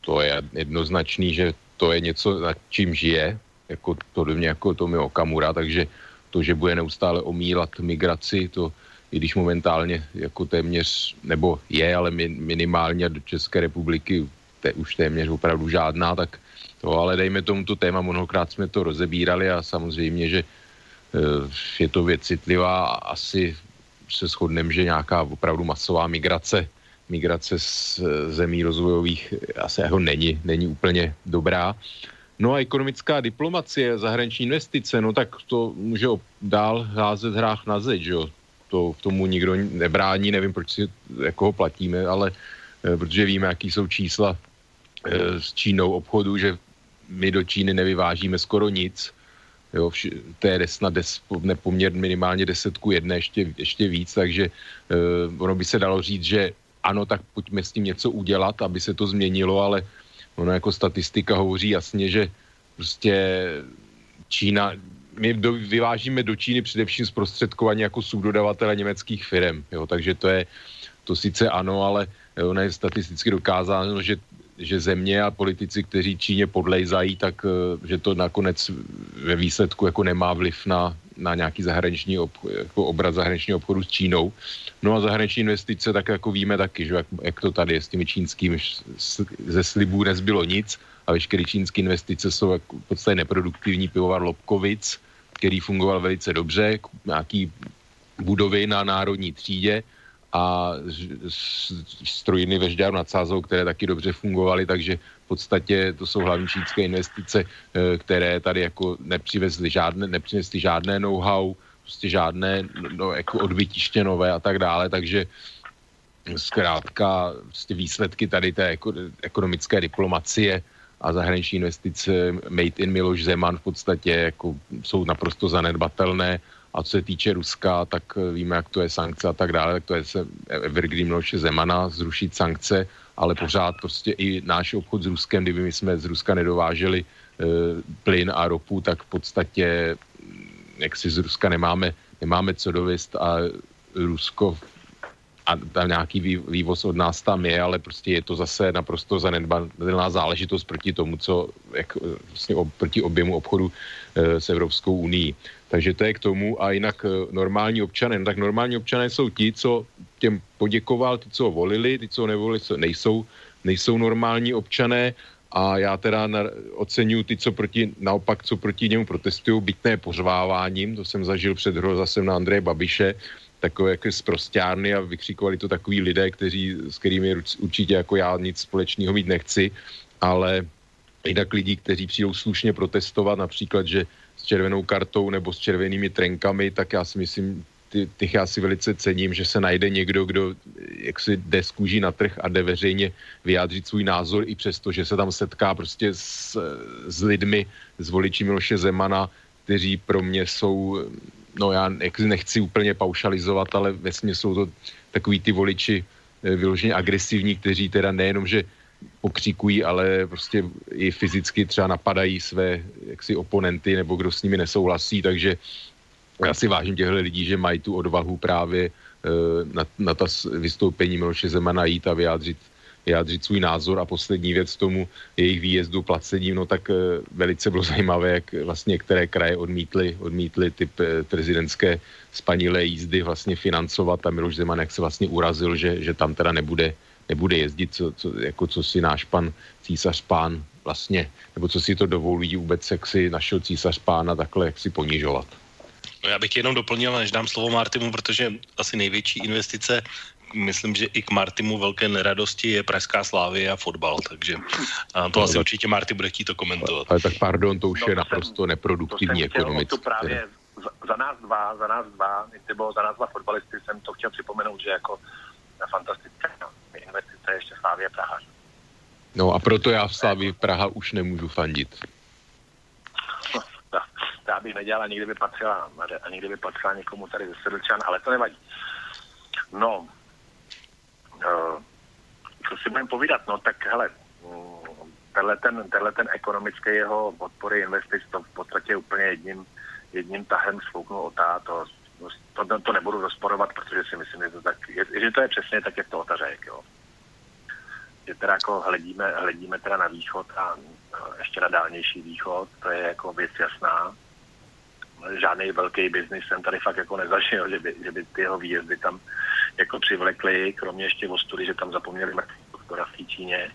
to je jednoznačný, že to je něco, nad čím žije, jako to do mě jako Tomio Okamura, takže to, že bude neustále omílat migraci, to i když momentálně jako téměř, nebo je, ale minimálně do České republiky te, už téměř opravdu žádná, tak to, ale dejme tomuto téma, mnohokrát jsme to rozebírali a samozřejmě, že je to věc citlivá a asi se shodneme, že nějaká opravdu masová migrace, migrace z zemí rozvojových asi jako není, není úplně dobrá. No a ekonomická diplomacie, zahraniční investice, no tak to může dál házet hrách na zeď, že jo. To v tomu nikdo nebrání, nevím, proč si jako ho platíme, ale e, protože víme, jaký jsou čísla e, s Čínou obchodu, že my do Číny nevyvážíme skoro nic, jo, vš- to je snad des, nepoměr minimálně desetku jedné, ještě, ještě víc, takže e, ono by se dalo říct, že ano, tak pojďme s tím něco udělat, aby se to změnilo, ale ono jako statistika hovoří jasně, že prostě Čína, my do, vyvážíme do Číny především zprostředkovaně jako subdodavatele německých firm, jo, takže to je, to sice ano, ale ono je statisticky dokázáno, že, že země a politici, kteří Číně podlejzají, tak že to nakonec ve výsledku jako nemá vliv na, na nějaký zahraniční obchod, jako obrat zahraničního obchodu s Čínou. No a zahraniční investice, tak jako víme taky, že jak, jak to tady je s těmi čínskými, ze slibů nezbylo nic a veškeré čínské investice jsou jako v podstatě neproduktivní. Pivovar Lobkovic, který fungoval velice dobře, nějaký budovy na národní třídě a strojiny ve Žďáru nad Sázou, které taky dobře fungovaly, takže v podstatě to jsou hlavní čínské investice, které tady jako nepřivezly žádné, nepřinesly žádné know-how, prostě žádné no, jako odbytiště nové a tak dále, takže zkrátka prostě výsledky tady té ekonomické diplomacie a zahraniční investice made in Miloš Zeman v podstatě jako jsou naprosto zanedbatelné. A co se týče Ruska, tak víme, jak to je sankce a tak dále, tak to je evergreen Miloše Zemana, zrušit sankce, ale pořád prostě i náš obchod s Ruskem, kdyby my jsme z Ruska nedováželi e, plyn a ropu, tak v podstatě, jak si z Ruska nemáme, nemáme co dovést a Rusko a tam nějaký vývoz od nás tam je, ale prostě je to zase naprosto zanedbatelná záležitost proti tomu, co jak, vlastně proti objemu obchodu e, s Evropskou unií. Takže to je k tomu a jinak normální občané, no tak normální občané jsou ti, co těm poděkoval, ti, co ho volili, ti, co ho nevolili, co nejsou, nejsou normální občané a já teda na, oceňuji ty, co proti, naopak, co proti němu protestují, byť ne pořváváním, to jsem zažil před rozhlasem na Andreje Babiše, takové jaké sprosťárny a vykřikovali to takový lidé, kteří, s kterými určitě jako já nic společného mít nechci, ale jinak lidi, kteří přijdou slušně protestovat, například, že s červenou kartou nebo s červenými trenkami, tak já si myslím, těch já si velice cením, že se najde někdo, kdo jaksi jde z kůží na trh a jde veřejně vyjádřit svůj názor, i přesto, že se tam setká prostě s, s lidmi, s voliči Miloše Zemana, kteří pro mě jsou, no já jaksi nechci úplně paušalizovat, ale vesmě jsou to takový ty voliči vyloženě agresivní, kteří teda nejenom, že pokřikují, ale prostě i fyzicky třeba napadají své jaksi oponenty nebo kdo s nimi nesouhlasí, takže já si vážím těchto lidí, že mají tu odvahu právě na, na ta vystoupení Miloše Zemana jít a vyjádřit, vyjádřit svůj názor. A poslední věc tomu jejich výjezdu placením, no tak velice bylo zajímavé, jak vlastně některé kraje odmítly, odmítly typ prezidentské spanilé jízdy vlastně financovat a Miloš Zeman jak se vlastně urazil, že, že tam teda nebude nebude jezdit, co, co, jako co si náš pan císař pán vlastně, nebo co si to dovolí vůbec, jak si našel císař pána takhle, jak si ponižovat. No já bych tě jenom doplnil, než dám slovo Martymu, protože asi největší investice, myslím, že i k Martymu velké neradosti je pražská Slávia a fotbal, takže a to no, asi tak, určitě Marty bude chtít to komentovat. Ale tak pardon, to už no, je to naprosto jsem, neproduktivní ekonomicky. Právě za nás dva, za nás dva, nebo za nás dva fotbalisty jsem to chtěl připomenout, že jako fantastické investice ještě Slávie Praha. No a proto já v Slávii Praha už nemůžu fandit. Já bych nedělala, nikdy by patřila, a nikdy by patřila někomu tady ze Sedlčan, ale to nevadí. No, co si budeme povídat, no tak hele, tenhle ten, tenhle ten ekonomický jeho podpory investic, to v podstatě úplně jedním, jedním tahem svouknul otá, to, to, to nebudu rozporovat, protože si myslím, že to, tak, je, že to je přesně tak, jak to otařek, jo. Že teda jako hledíme, hledíme teda na východ a ještě na dálnější východ, to je jako věc jasná. Žádný velký biznis jsem tady fakt jako nezažil, že by, že by ty jeho výjezdy tam jako přivlekly, kromě ještě ostudy, že tam zapomněli mrtvý doktora v Číně.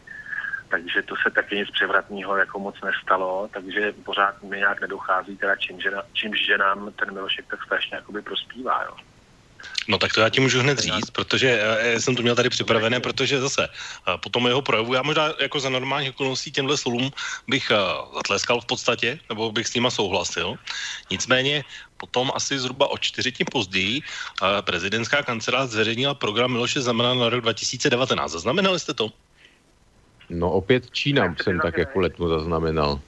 Takže to se taky nic převratného jako moc nestalo, takže pořád mi nějak nedochází teda čím, že, čím, že nám ten Milošek tak strašně jakoby prospívá, jo. No tak to já ti můžu hned říct, protože jsem to měl tady připravené, protože zase po tom jeho projevu, já možná jako za normálních okolností těmhle slovům bych zatleskal v podstatě, nebo bych s nima souhlasil. Nicméně potom asi zhruba o čtyři dní později prezidentská kancelář zveřejnila program Miloše Zemana na rok dva tisíce devatenáct. Zaznamenali jste to? No opět Čína jsem tak jako letmo zaznamenal.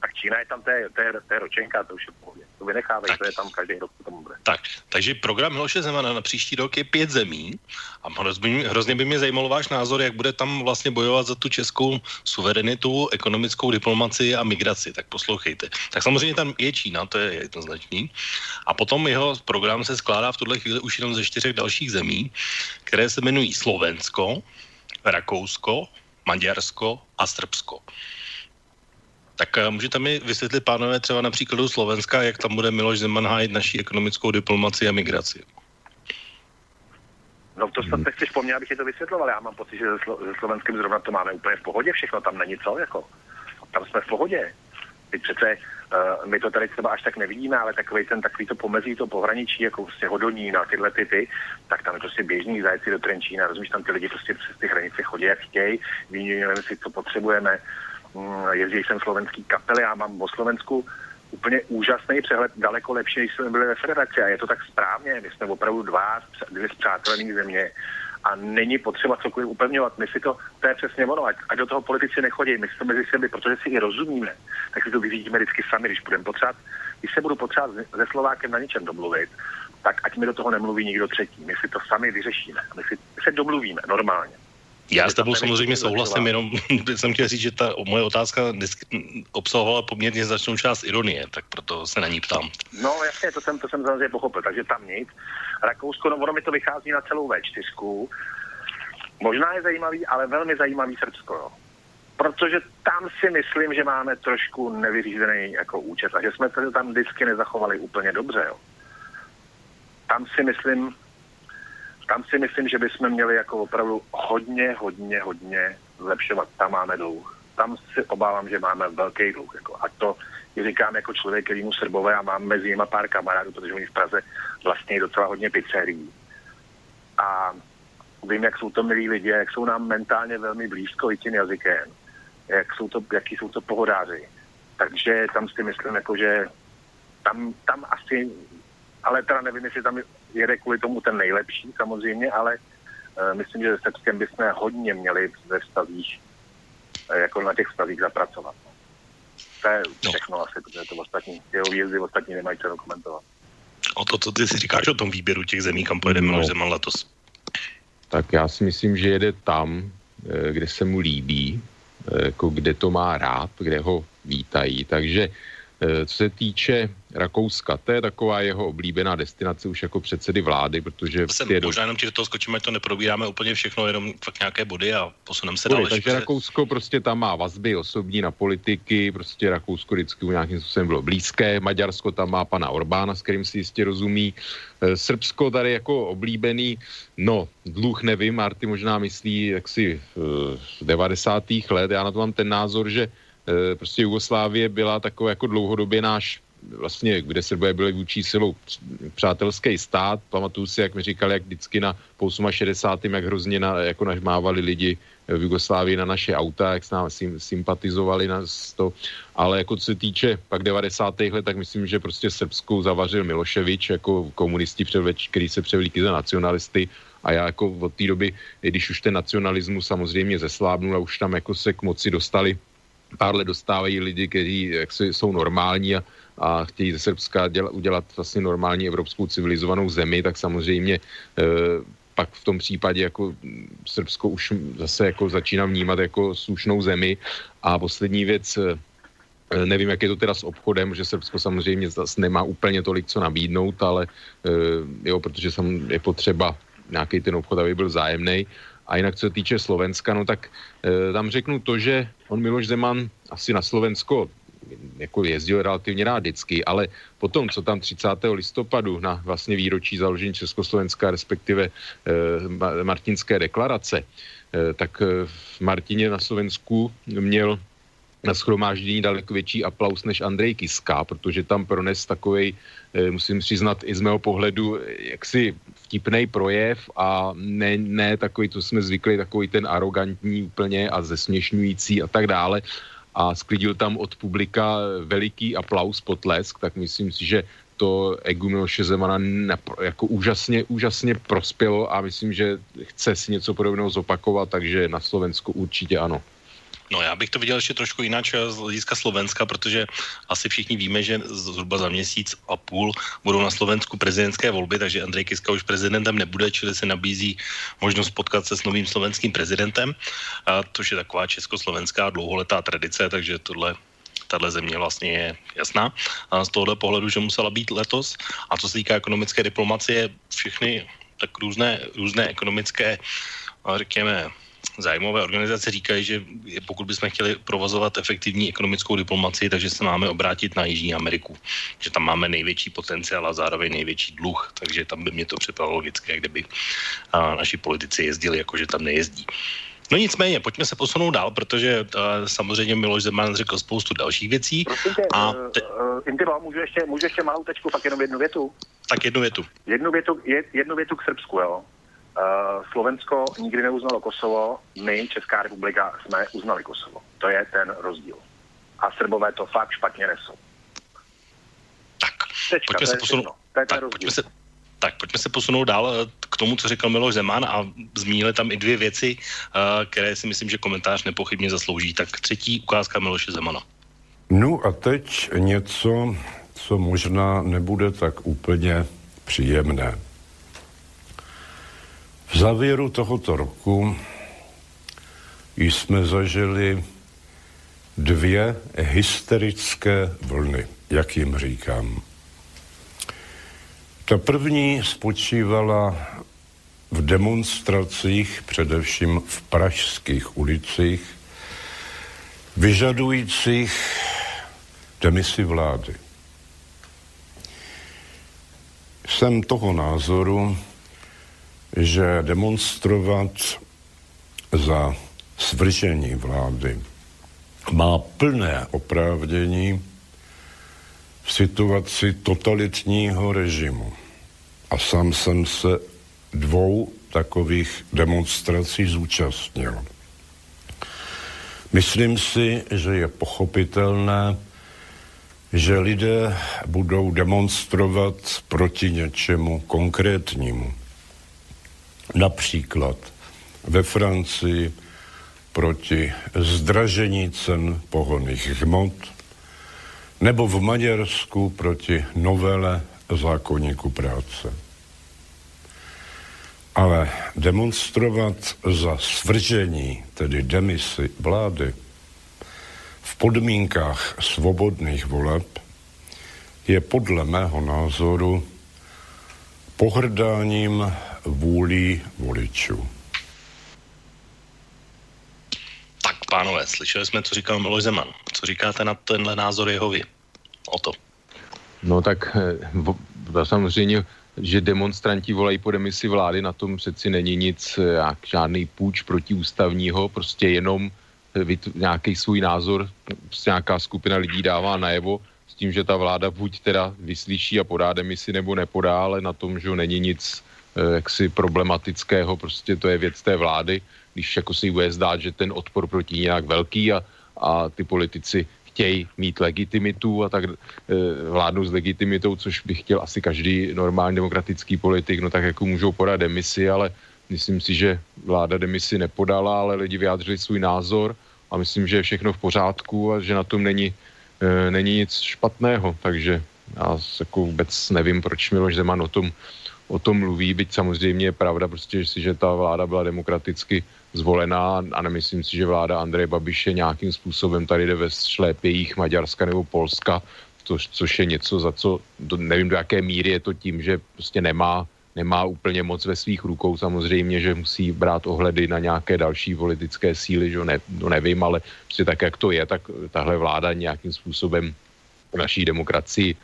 Tak Čína je tam, to je, to je, to je ročenka, to už je pohodě. To vynechávej, tak, to je tam každý rok, to tam bude. Tak, takže program Miloše Zemana na příští rok je pět zemí a hrozně, hrozně by mě zajímal váš názor, jak bude tam vlastně bojovat za tu českou suverenitu, ekonomickou diplomacii a migraci, tak poslouchejte. Tak samozřejmě tam je Čína, to je jednoznačný. A potom jeho program se skládá v tuhle chvíli už jenom ze čtyřech dalších zemí, které se jmenují Slovensko, Rakousko, Maďarsko a Srbsko. Tak můžete mi vysvětlit, pánové, třeba na příkladu Slovenska, jak tam bude Miloš Zeman hájit naší ekonomickou diplomacii a migraci? No to snad nechceš po mně, abych je to vysvětloval. Já mám pocit, že se, Slo- se Slovenskem zrovna to máme úplně v pohodě, všechno tam není co, jako. Tam jsme v pohodě. Teď přece uh, my to tady třeba až tak nevidíme, ale takový ten takový to pomezí, to pohraničí, jako vlastně Hodonín a tyhle typy, tak tam je prostě běžný zajeci do Trenčína, rozumíš, tam ty lidi prostě přes ty hranice chodí, jak chtějí, vyměňujeme si, co potřebujeme. Jezdil jsem slovenský kapely, já mám o Slovensku úplně úžasný přehled, daleko lepší, než jsme byli ve federaci a je to tak správně, my jsme opravdu dva, dvě spřátelené země a není potřeba cokoliv upevňovat, my si to, to je přesně ono, ať, ať do toho politici nechodí, my si to mezi sebe, protože si i rozumíme, tak si to vyřídíme vždycky sami, když budeme potřebovat, když se budu potřebovat se Slovákem na něčem domluvit, tak ať mi do toho nemluví nikdo třetí, my si to sami vyřešíme, my si se domluvíme normálně. Já s tebou samozřejmě souhlasím, jenom jsem chtěl říct, že ta moje otázka obsahovala poměrně značnou část ironie, tak proto se na ní ptám. No jasně, to jsem, to jsem samozřejmě pochopil, takže tam nic. Rakousko, no ono mi to vychází na celou vé čtyřku. Možná je zajímavý, ale velmi zajímavý Srbsko, jo. Protože tam si myslím, že máme trošku nevyřízený jako účet a že jsme to tam vždycky nezachovali úplně dobře, jo. Tam si myslím... Tam si myslím, že bychom měli jako opravdu hodně, hodně, hodně zlepšovat. Tam máme dluh. Tam si obávám, že máme velký dluh. Jako. A to říkám jako člověk, který mu Srbové a mám mezi nimi pár kamarádů, protože oni v Praze vlastně docela hodně pizzerií. A vím, jak jsou to milí lidi, jak jsou nám mentálně velmi blízko i tím jazykem, jak jsou to, jaký jsou to pohodáři. Takže tam si myslím, jako, že tam, tam asi... Ale teda nevím, jestli tam jede kvůli tomu ten nejlepší samozřejmě, ale myslím, že se Srbskem bychom hodně měli ve vztazích, jako na těch vztazích zapracovat. To je všechno asi, protože to ostatní, jeho výjezdy ostatní nemají co dokumentovat. O to, co ty si říkáš o tom výběru těch zemí, kam pojede Miloš Zeman letos? Tak já si myslím, že jede tam, kde se mu líbí, jako kde to má rád, kde ho vítají. Takže co se týče Rakouska, to je taková jeho oblíbená destinace už jako předsedy vlády, protože... Jsem, je možná do... jenom ti do toho skočíme, to neprobíráme úplně všechno, jenom fakt nějaké body a posuneme se dále. Takže Rakousko prostě tam má vazby osobní na politiky, prostě Rakousko vždycky nějakým způsobem bylo blízké, Maďarsko tam má pana Orbána, s kterým si jistě rozumí, Srbsko tady jako oblíbený, no dluh nevím, Marty možná myslí jaksi z devadesátých let, já na to mám ten názor, že prostě Jugoslávie byla taková jako dlouhodobě náš, vlastně, kde Srbové byli vůči silou přátelský stát. Pamatuju si, jak mi říkali, jak vždycky na šedesátém osmém jak hrozně na, jako nažmávali lidi v Jugoslávii na naše auta, jak s námi sympatizovali nás to. Ale jako co se týče pak devadesátých let, tak myslím, že prostě Srbskou zavařil Miloševič, jako komunisti, převleč, který se převlíkli za nacionalisty. A já jako od té doby, když už ten nacionalismus samozřejmě zeslábnul a už tam jako se k moci dostali, pár let dostávají lidi, kteří jsou normální a, a chtějí ze Srbska děla, udělat vlastně normální evropskou civilizovanou zemi, tak samozřejmě e, pak v tom případě jako Srbsko už zase jako začíná vnímat jako slušnou zemi. A poslední věc, e, nevím, jak je to teda s obchodem, že Srbsko samozřejmě zase nemá úplně tolik, co nabídnout, ale e, jo, protože sam je potřeba nějaký ten obchod, aby byl vzájemnej. A jinak, co se týče Slovenska, no tak e, tam řeknu to, že on Miloš Zeman asi na Slovensko jako jezdil relativně rád vždycky, ale potom, co tam třicátého listopadu na vlastně výročí založení Československa, respektive e, Martinské deklarace, e, tak v Martině na Slovensku měl na shromáždění daleko větší aplaus než Andrej Kiska, protože tam prones takovej, musím přiznat i z mého pohledu, jaksi vtipnej projev a ne, ne takový, to jsme zvykli, takový ten arrogantní úplně a zesměšňující a tak dále. A sklidil tam od publika veliký aplaus, potlesk, tak myslím si, že to egu Miloše Zemana napr- jako úžasně, úžasně prospělo a myslím, že chce si něco podobného zopakovat, takže na Slovensku určitě ano. No já bych to viděl ještě trošku jinak z hlediska Slovenska, protože asi všichni víme, že zhruba za měsíc a půl budou na Slovensku prezidentské volby, takže Andrej Kiska už prezidentem nebude, čili se nabízí možnost potkat se s novým slovenským prezidentem, a to je taková československá dlouholetá tradice, takže tohle... Tahle země vlastně je jasná. A z tohohle pohledu, že musela být letos. A co se týká ekonomické diplomacie, všechny tak různé, různé ekonomické, řekněme, zájmové organizace říkají, že pokud bychom chtěli provozovat efektivní ekonomickou diplomacii, takže se máme obrátit na Jižní Ameriku. Že tam máme největší potenciál a zároveň největší dluh, takže tam by mě to připadalo logické, kdyby naši politici jezdili, jakože tam nejezdí. No nicméně, pojďme se posunout dál, protože uh, samozřejmě Miloš Zeman řekl spoustu dalších věcí. Prosím tě, a te... uh, Intibo, můžu ještě, můžu ještě malou tečku, pak jenom jednu větu? Tak jednu větu. Jednu větu, jednu větu k Srbsku, jo. Uh, Slovensko nikdy neuznalo Kosovo, my, Česká republika, jsme uznali Kosovo. To je ten rozdíl. A Srbové to fakt špatně nesou. Tak, tečka, pojďme se posunout. To je ten rozdíl. Tak pojďme se posunout dál k tomu, co řekl Miloš Zeman a zmínili tam i dvě věci, které si myslím, že komentář nepochybně zaslouží. Tak třetí ukázka Miloše Zemana. No a teď něco, co možná nebude tak úplně příjemné. V závěru tohoto roku jsme zažili dvě hysterické vlny, jak jim říkám. Ta první spočívala v demonstracích, především v pražských ulicích, vyžadujících demisi vlády. Jsem toho názoru, že demonstrovat za svržení vlády má plné oprávnění v situaci totalitního režimu. A sám jsem se dvou takových demonstrací zúčastnil. Myslím si, že je pochopitelné, že lidé budou demonstrovat proti něčemu konkrétnímu. Například ve Francii proti zdražení cen pohonných hmot nebo v Maďarsku proti novele zákoníku práce. Ale demonstrovat za svržení, tedy demisi vlády, v podmínkách svobodných voleb je podle mého názoru pohrdáním vůlí voličů. Tak, pánové, slyšeli jsme, co říkal Miloš Zeman. Co říkáte na tenhle názor jeho vy? O to. No tak samozřejmě, že demonstranti volají po demisi vlády, na tom přeci není nic, jak žádný půjč protiústavního, prostě jenom nějaký svůj názor nějaká skupina lidí dává najevo s tím, že ta vláda buď teda vyslyší a podá demisi nebo nepodá, ale na tom, že není nic jaksi problematického, prostě to je věc té vlády, když jako si bude zdát, že ten odpor proti nějak velký a, a ty politici chtějí mít legitimitu a tak e, vládnou s legitimitou, což by chtěl asi každý normální demokratický politik, no tak jako můžou podat demisi, ale myslím si, že vláda demisi nepodala, ale lidi vyjádřili svůj názor a myslím, že je všechno v pořádku a že na tom není, e, není nic špatného, takže já jako vůbec nevím, proč Miloš Zeman o tom, o tom mluví, byť samozřejmě je pravda, prostě, že, si, že ta vláda byla demokraticky zvolená a nemyslím si, že vláda Andreje Babiše nějakým způsobem tady jde ve šlépějích Maďarska nebo Polska, to, což je něco, za co do, nevím, do jaké míry je to tím, že prostě nemá nemá úplně moc ve svých rukou, samozřejmě, že musí brát ohledy na nějaké další politické síly, že ne, to nevím, ale prostě tak, jak to je, tak tahle vláda nějakým způsobem v naší demokracii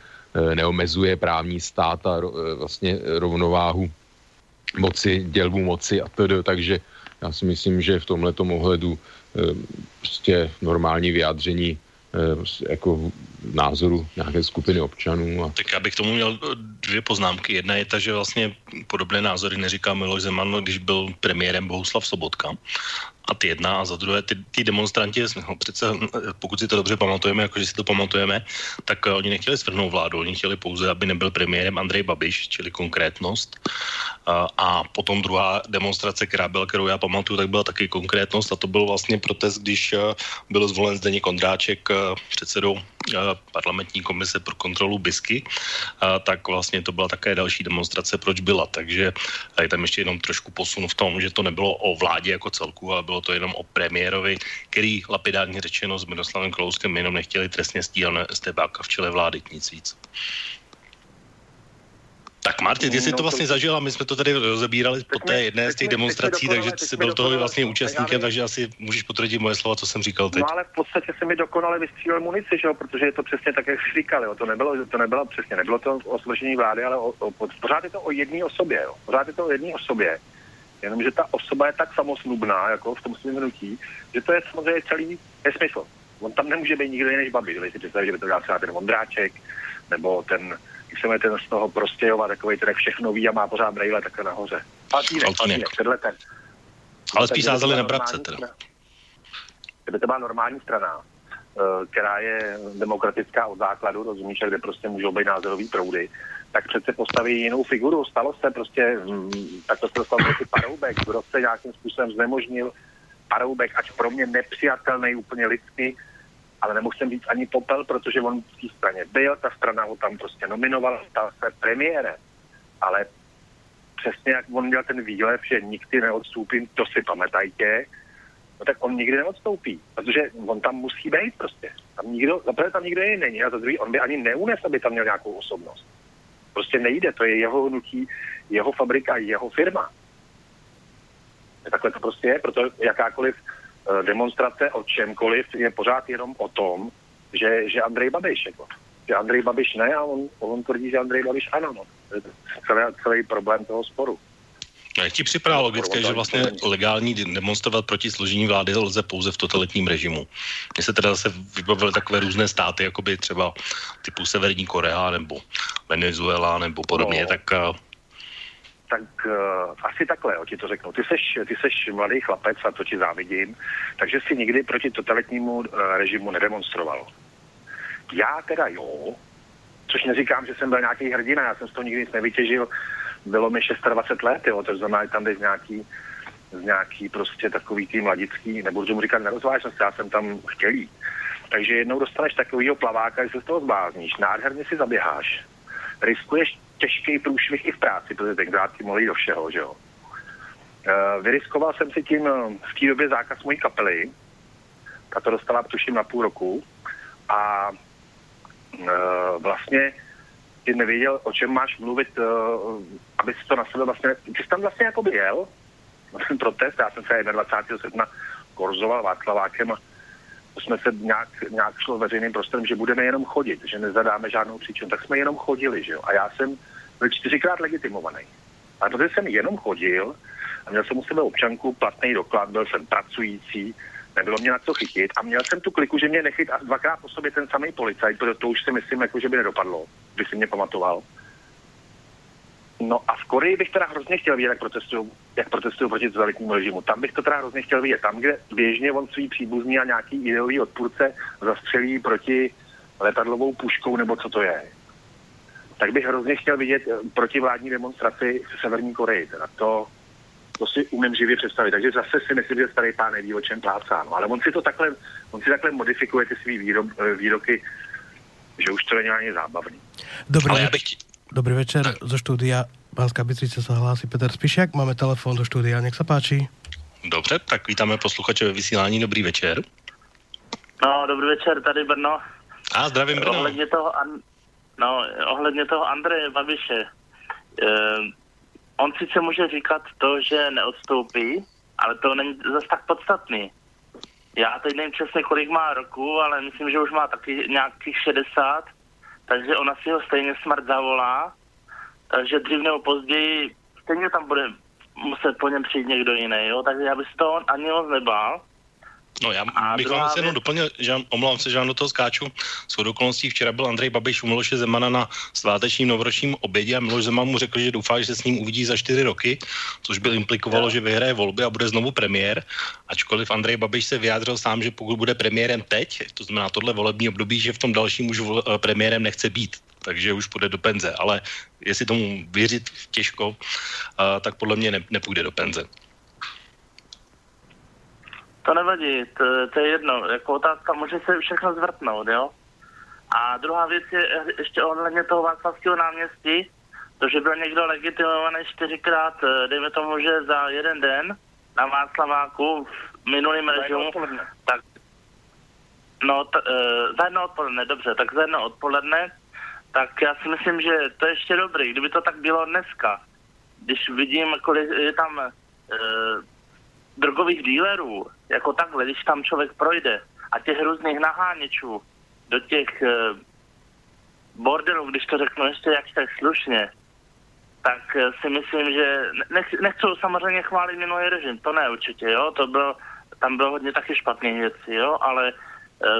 neomezuje právní stát a vlastně rovnováhu moci, dělbu moci a tedy, takže já si myslím, že v tomhletom ohledu prostě normální vyjádření jako názoru nějaké skupiny občanů. A... Tak já bych k tomu měl dvě poznámky. Jedna je ta, že vlastně podobné názory neříká Miloš Zeman, když byl premiérem Bohuslav Sobotka. A ty jedna, a za druhé, ty, ty demonstranti, no, přece, pokud si to dobře pamatujeme, jakože si to pamatujeme, tak oni nechtěli svrhnout vládu, oni chtěli pouze, aby nebyl premiérem Andrej Babiš, čili konkrétnost. A, a potom druhá demonstrace, která byla, kterou já pamatuju, tak byla taky konkrétnost a to byl vlastně protest, když byl zvolen Zdeněk Kondráček předsedou parlamentní komise pro kontrolu bisky, tak vlastně to byla také další demonstrace, proč byla. Takže je tam ještě jenom trošku posun v tom, že to nebylo o vládě jako celku, ale bylo to jenom o premiérovi, který lapidárně řečeno s Miroslavem Klauskem jenom nechtěli trestně stíhané estébáka v čele vlády, nic víc. Tak Marty, ty jsi no, to vlastně to... zažil a my jsme to tady rozebírali po té jedné z těch demonstrací, takže ty jsi byl toho vlastně účastníkem, takže asi můžeš potvrdit moje slova, co jsem říkal teď. No ale v podstatě se mi dokonale vystřílel munici, že jo, protože je to přesně tak, jak jsi říkal, jo, to nebylo, to nebylo přesně, nebylo to o složení vlády, ale o, o, pořád je to o jedné osobě, jo, pořád je to o jedné osobě, jenomže ta osoba je tak samoslubná, jako v tom svým hnutí, že to je samozřejmě celý nesmysl. On tam nemůže být nikdo jiný než Babiš, že si představí, že by to dělal třeba ten Vondráček, nebo ten chceme ten z toho Prostějova, takovej ten všechno ví a má pořád brejle takhle nahoře. Týdek, týdek, ten. Ale spíš sázeli na Brabce teda. Kdyby to byla normální strana, která je demokratická od základu, rozumíš, kde prostě můžou být názorový proudy, tak přece postaví jinou figuru. Stalo se prostě, takhle se dostal prostě Paroubek, kdo se nějakým způsobem znemožnil. Paroubek, ač pro mě nepřijatelný úplně lidsky, ale nemusím říct ani popel, protože on v té straně byl, ta strana ho tam prostě nominovala, stal se premiérem. Ale přesně jak on měl ten výlev, že nikdy neodstoupím, to si pamätajte, no tak on nikdy neodstoupí, protože on tam musí být prostě. Tam nikdo, zaprvé tam nikdo jiný není a za druhý on by ani neunes, aby tam měl nějakou osobnost. Prostě nejde, to je jeho hnutí, jeho fabrika, jeho firma. Takhle to prostě je, proto jakákoliv demonstrace o čemkoliv je pořád jenom o tom, že, že Andrej Babiš, jako. Že Andrej Babiš ne a on, on tvrdí, že Andrej Babiš ano. No. To je celý, celý problém toho sporu. A jak ti připadá logické, že vlastně legální demonstrovat proti složení vlády lze pouze v totalitním režimu? Mně se teda zase vybavily takové různé státy, jako by třeba typu Severní Korea nebo Venezuela nebo podobně, no. tak... tak uh, asi takhle, o ti to řeknu. Ty seš, ty seš mladý chlapec a to ti závidím, takže si nikdy proti totalitnímu uh, režimu nedemonstrovalo. Já teda jo, což neříkám, že jsem byl nějaký hrdina, já jsem z toho nikdy nic nevytěžil, bylo mi dvacet šest let, jo, to znamená, že tam jde z nějaký, z nějaký prostě takový tý mladický, nebudu mu říkat nerozvážnost, já jsem tam chtěl jít. Takže jednou dostaneš takovýho plaváka, že se z toho zblázníš, nádherně si zaběháš, riskuješ těžký průšvih i v práci, protože tenkrát ti mohli jít do všeho, že jo. Vyriskoval jsem si tím v té době zákaz mojí kapely, ta to dostala tuším na půl roku a vlastně ty nevěděl, o čem máš mluvit, aby si to na sebe vlastně... Ty jsi tam vlastně jako byl na ten protest, já jsem se dvacátého prvního srpna korzoval Václavákem a jsme se nějak, nějak šlo veřejným prostorem, že budeme jenom chodit, že nezadáme žádnou příčinu, tak jsme jenom chodili, že jo. A já jsem byl čtyřikrát legitimovaný. A protože jsem jenom chodil a měl jsem u sebe občanku, platný doklad, byl jsem pracující, nebylo mě na co chytit a měl jsem tu kliku, že mě nechyt a dvakrát po sobě ten samý policajt, protože to už si myslím, jako, že by nedopadlo, když si mě pamatoval. No a v Koreji bych teda hrozně chtěl vidět, jak protestuju, jak protestuju proti totalitnímu režimu. Tam bych to teda hrozně chtěl vidět. Tam, kde běžně on svý příbuzný a nějaký ideový odpůrce zastřelí proti letadlovou puškou nebo co to je. Tak bych hrozně chtěl vidět protivládní demonstraci v Severní Koreji. Teda to, to si umím živě představit. Takže zase si myslím, že starý pán neví, o čem plácá. No, ale on si to takhle, on si takhle modifikuje ty svý výro, výroky, že už to není ani zábavný. Dobrý večer. Dobrý večer zo štúdia Banská Bystrica sa hlási Petr Spíšek. Máme telefón zo štúdia, nech sa páči. Dobře, tak vítame posluchače ve vysílání. Dobrý večer. No, dobrý večer, tady Brno. A zdravím Brno. Ohledně toho, no, ohledně toho Andreje Babiše. Ehm, on sice může říkat to, že neodstoupí, ale to není zase tak podstatný. Já teď nevím přesně, kolik má roku, ale myslím, že už má taky nějakých šedesát. Takže ona si ho stejně smrt zavolá, takže dřív nebo později stejně tam bude muset po něm přijít někdo jiný, jo? Takže já bych si toho ani moc nebál. No já bych vám se jenom doplnil, že omlouvám se, že vám do toho skáču. Shodou okolností včera byl Andrej Babiš u Miloše Zemana na svátečním novoročním obědě a Miloš Zeman mu řekl, že doufá, že se s ním uvidí za čtyři roky, což by implikovalo, že vyhraje volby a bude znovu premiér. Ačkoliv Andrej Babiš se vyjádřil sám, že pokud bude premiérem teď, to znamená tohle volební období, že v tom dalším už premiérem nechce být, takže už půjde do penze. Ale jestli tomu věřit těžko, tak podle mě nepůjde do penze. To nevadí, to, to je jedno, jako otázka, může se všechno zvrtnout, jo? A druhá věc je ještě ohledně toho Václavského náměstí, to, že byl někdo legitimovaný čtyřikrát, dejme tomu, že za jeden den na Václaváku v minulým režimu, tak, no, t, e, za jedno odpoledne, dobře, tak za jedno odpoledne, tak já si myslím, že to je ještě dobrý, kdyby to tak bylo dneska, když vidím, kolik je tam... E, drogových dílerů, jako takhle, když tam člověk projde a těch různých naháněčů do těch e, bordelů, když to řeknu ještě jak tak slušně, tak e, si myslím, že nech, nechci samozřejmě chválit minulý režim, to ne určitě, jo, to bylo, tam bylo hodně taky špatných věcí, jo, ale e,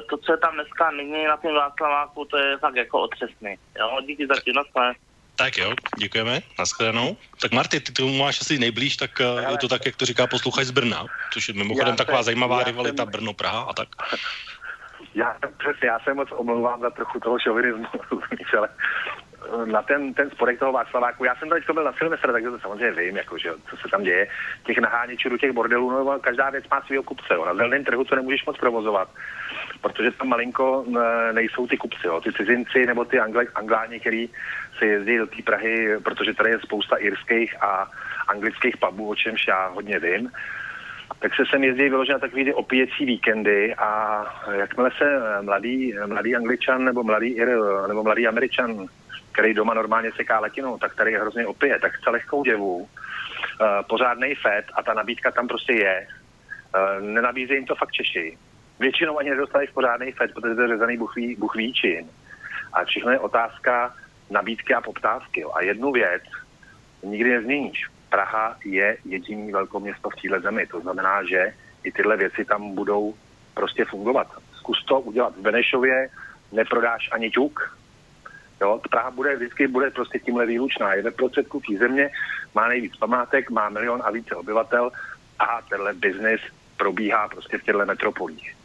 to, co je tam dneska nyní na tým Václaváku, to je fakt jako otřesný, jo, díky za tím, nasle. Tak jo, děkujeme, nashledanou. Tak Marty, ty tomu máš asi nejblíž, tak já, je to tak, jak to říká posluchač z Brna, což je mimochodem taková jsem, zajímavá rivalita jsem, Brno-Praha a tak. Já, přesně, já se moc omlouvám za trochu toho šovinismu, ale na ten, ten spodek toho Václaváku, já jsem tady byl na Silvestra, takže to samozřejmě vím, jako, že, co se tam děje, těch naháněčů do těch bordelů, no, každá věc má svýho kupce, jo. Na zeleném trhu, co nemůžeš moc provozovat, protože tam malinko nejsou ty kupci, jo. Ty cizinci nebo ty Angli- angláni, který se jezdí do té Prahy, protože tady je spousta irských a anglických pubů, o čemž já hodně vím, tak se sem jezdí vyloženě na takový ty opíjecí víkendy a jakmile se mladý, mladý Angličan nebo mladý Ir, nebo mladý Američan, který doma normálně seká latinou, tak tady je hrozně opije, tak chce lehkou děvu, pořádnej fet a ta nabídka tam prostě je. Nenabízejí jim to fakt Češi. Většinou ani nedostaneš pořádnej fet, protože to je řezaný buchví, buchvíčin. A všechno je otázka nabídky a poptávky. Jo. A jednu věc nikdy nezměníš. Praha je jediný velkoměsto v téhle zemi. To znamená, že i tyhle věci tam budou prostě fungovat. Zkus to udělat v Benešově, neprodáš ani ťuk. Jo, Praha bude vždycky bude prostě tímhle výlučná. Je ve prostředku té země, má nejvíc památek, má milion a více obyvatel a tenhle biznis probíhá prostě v těchto metropolích.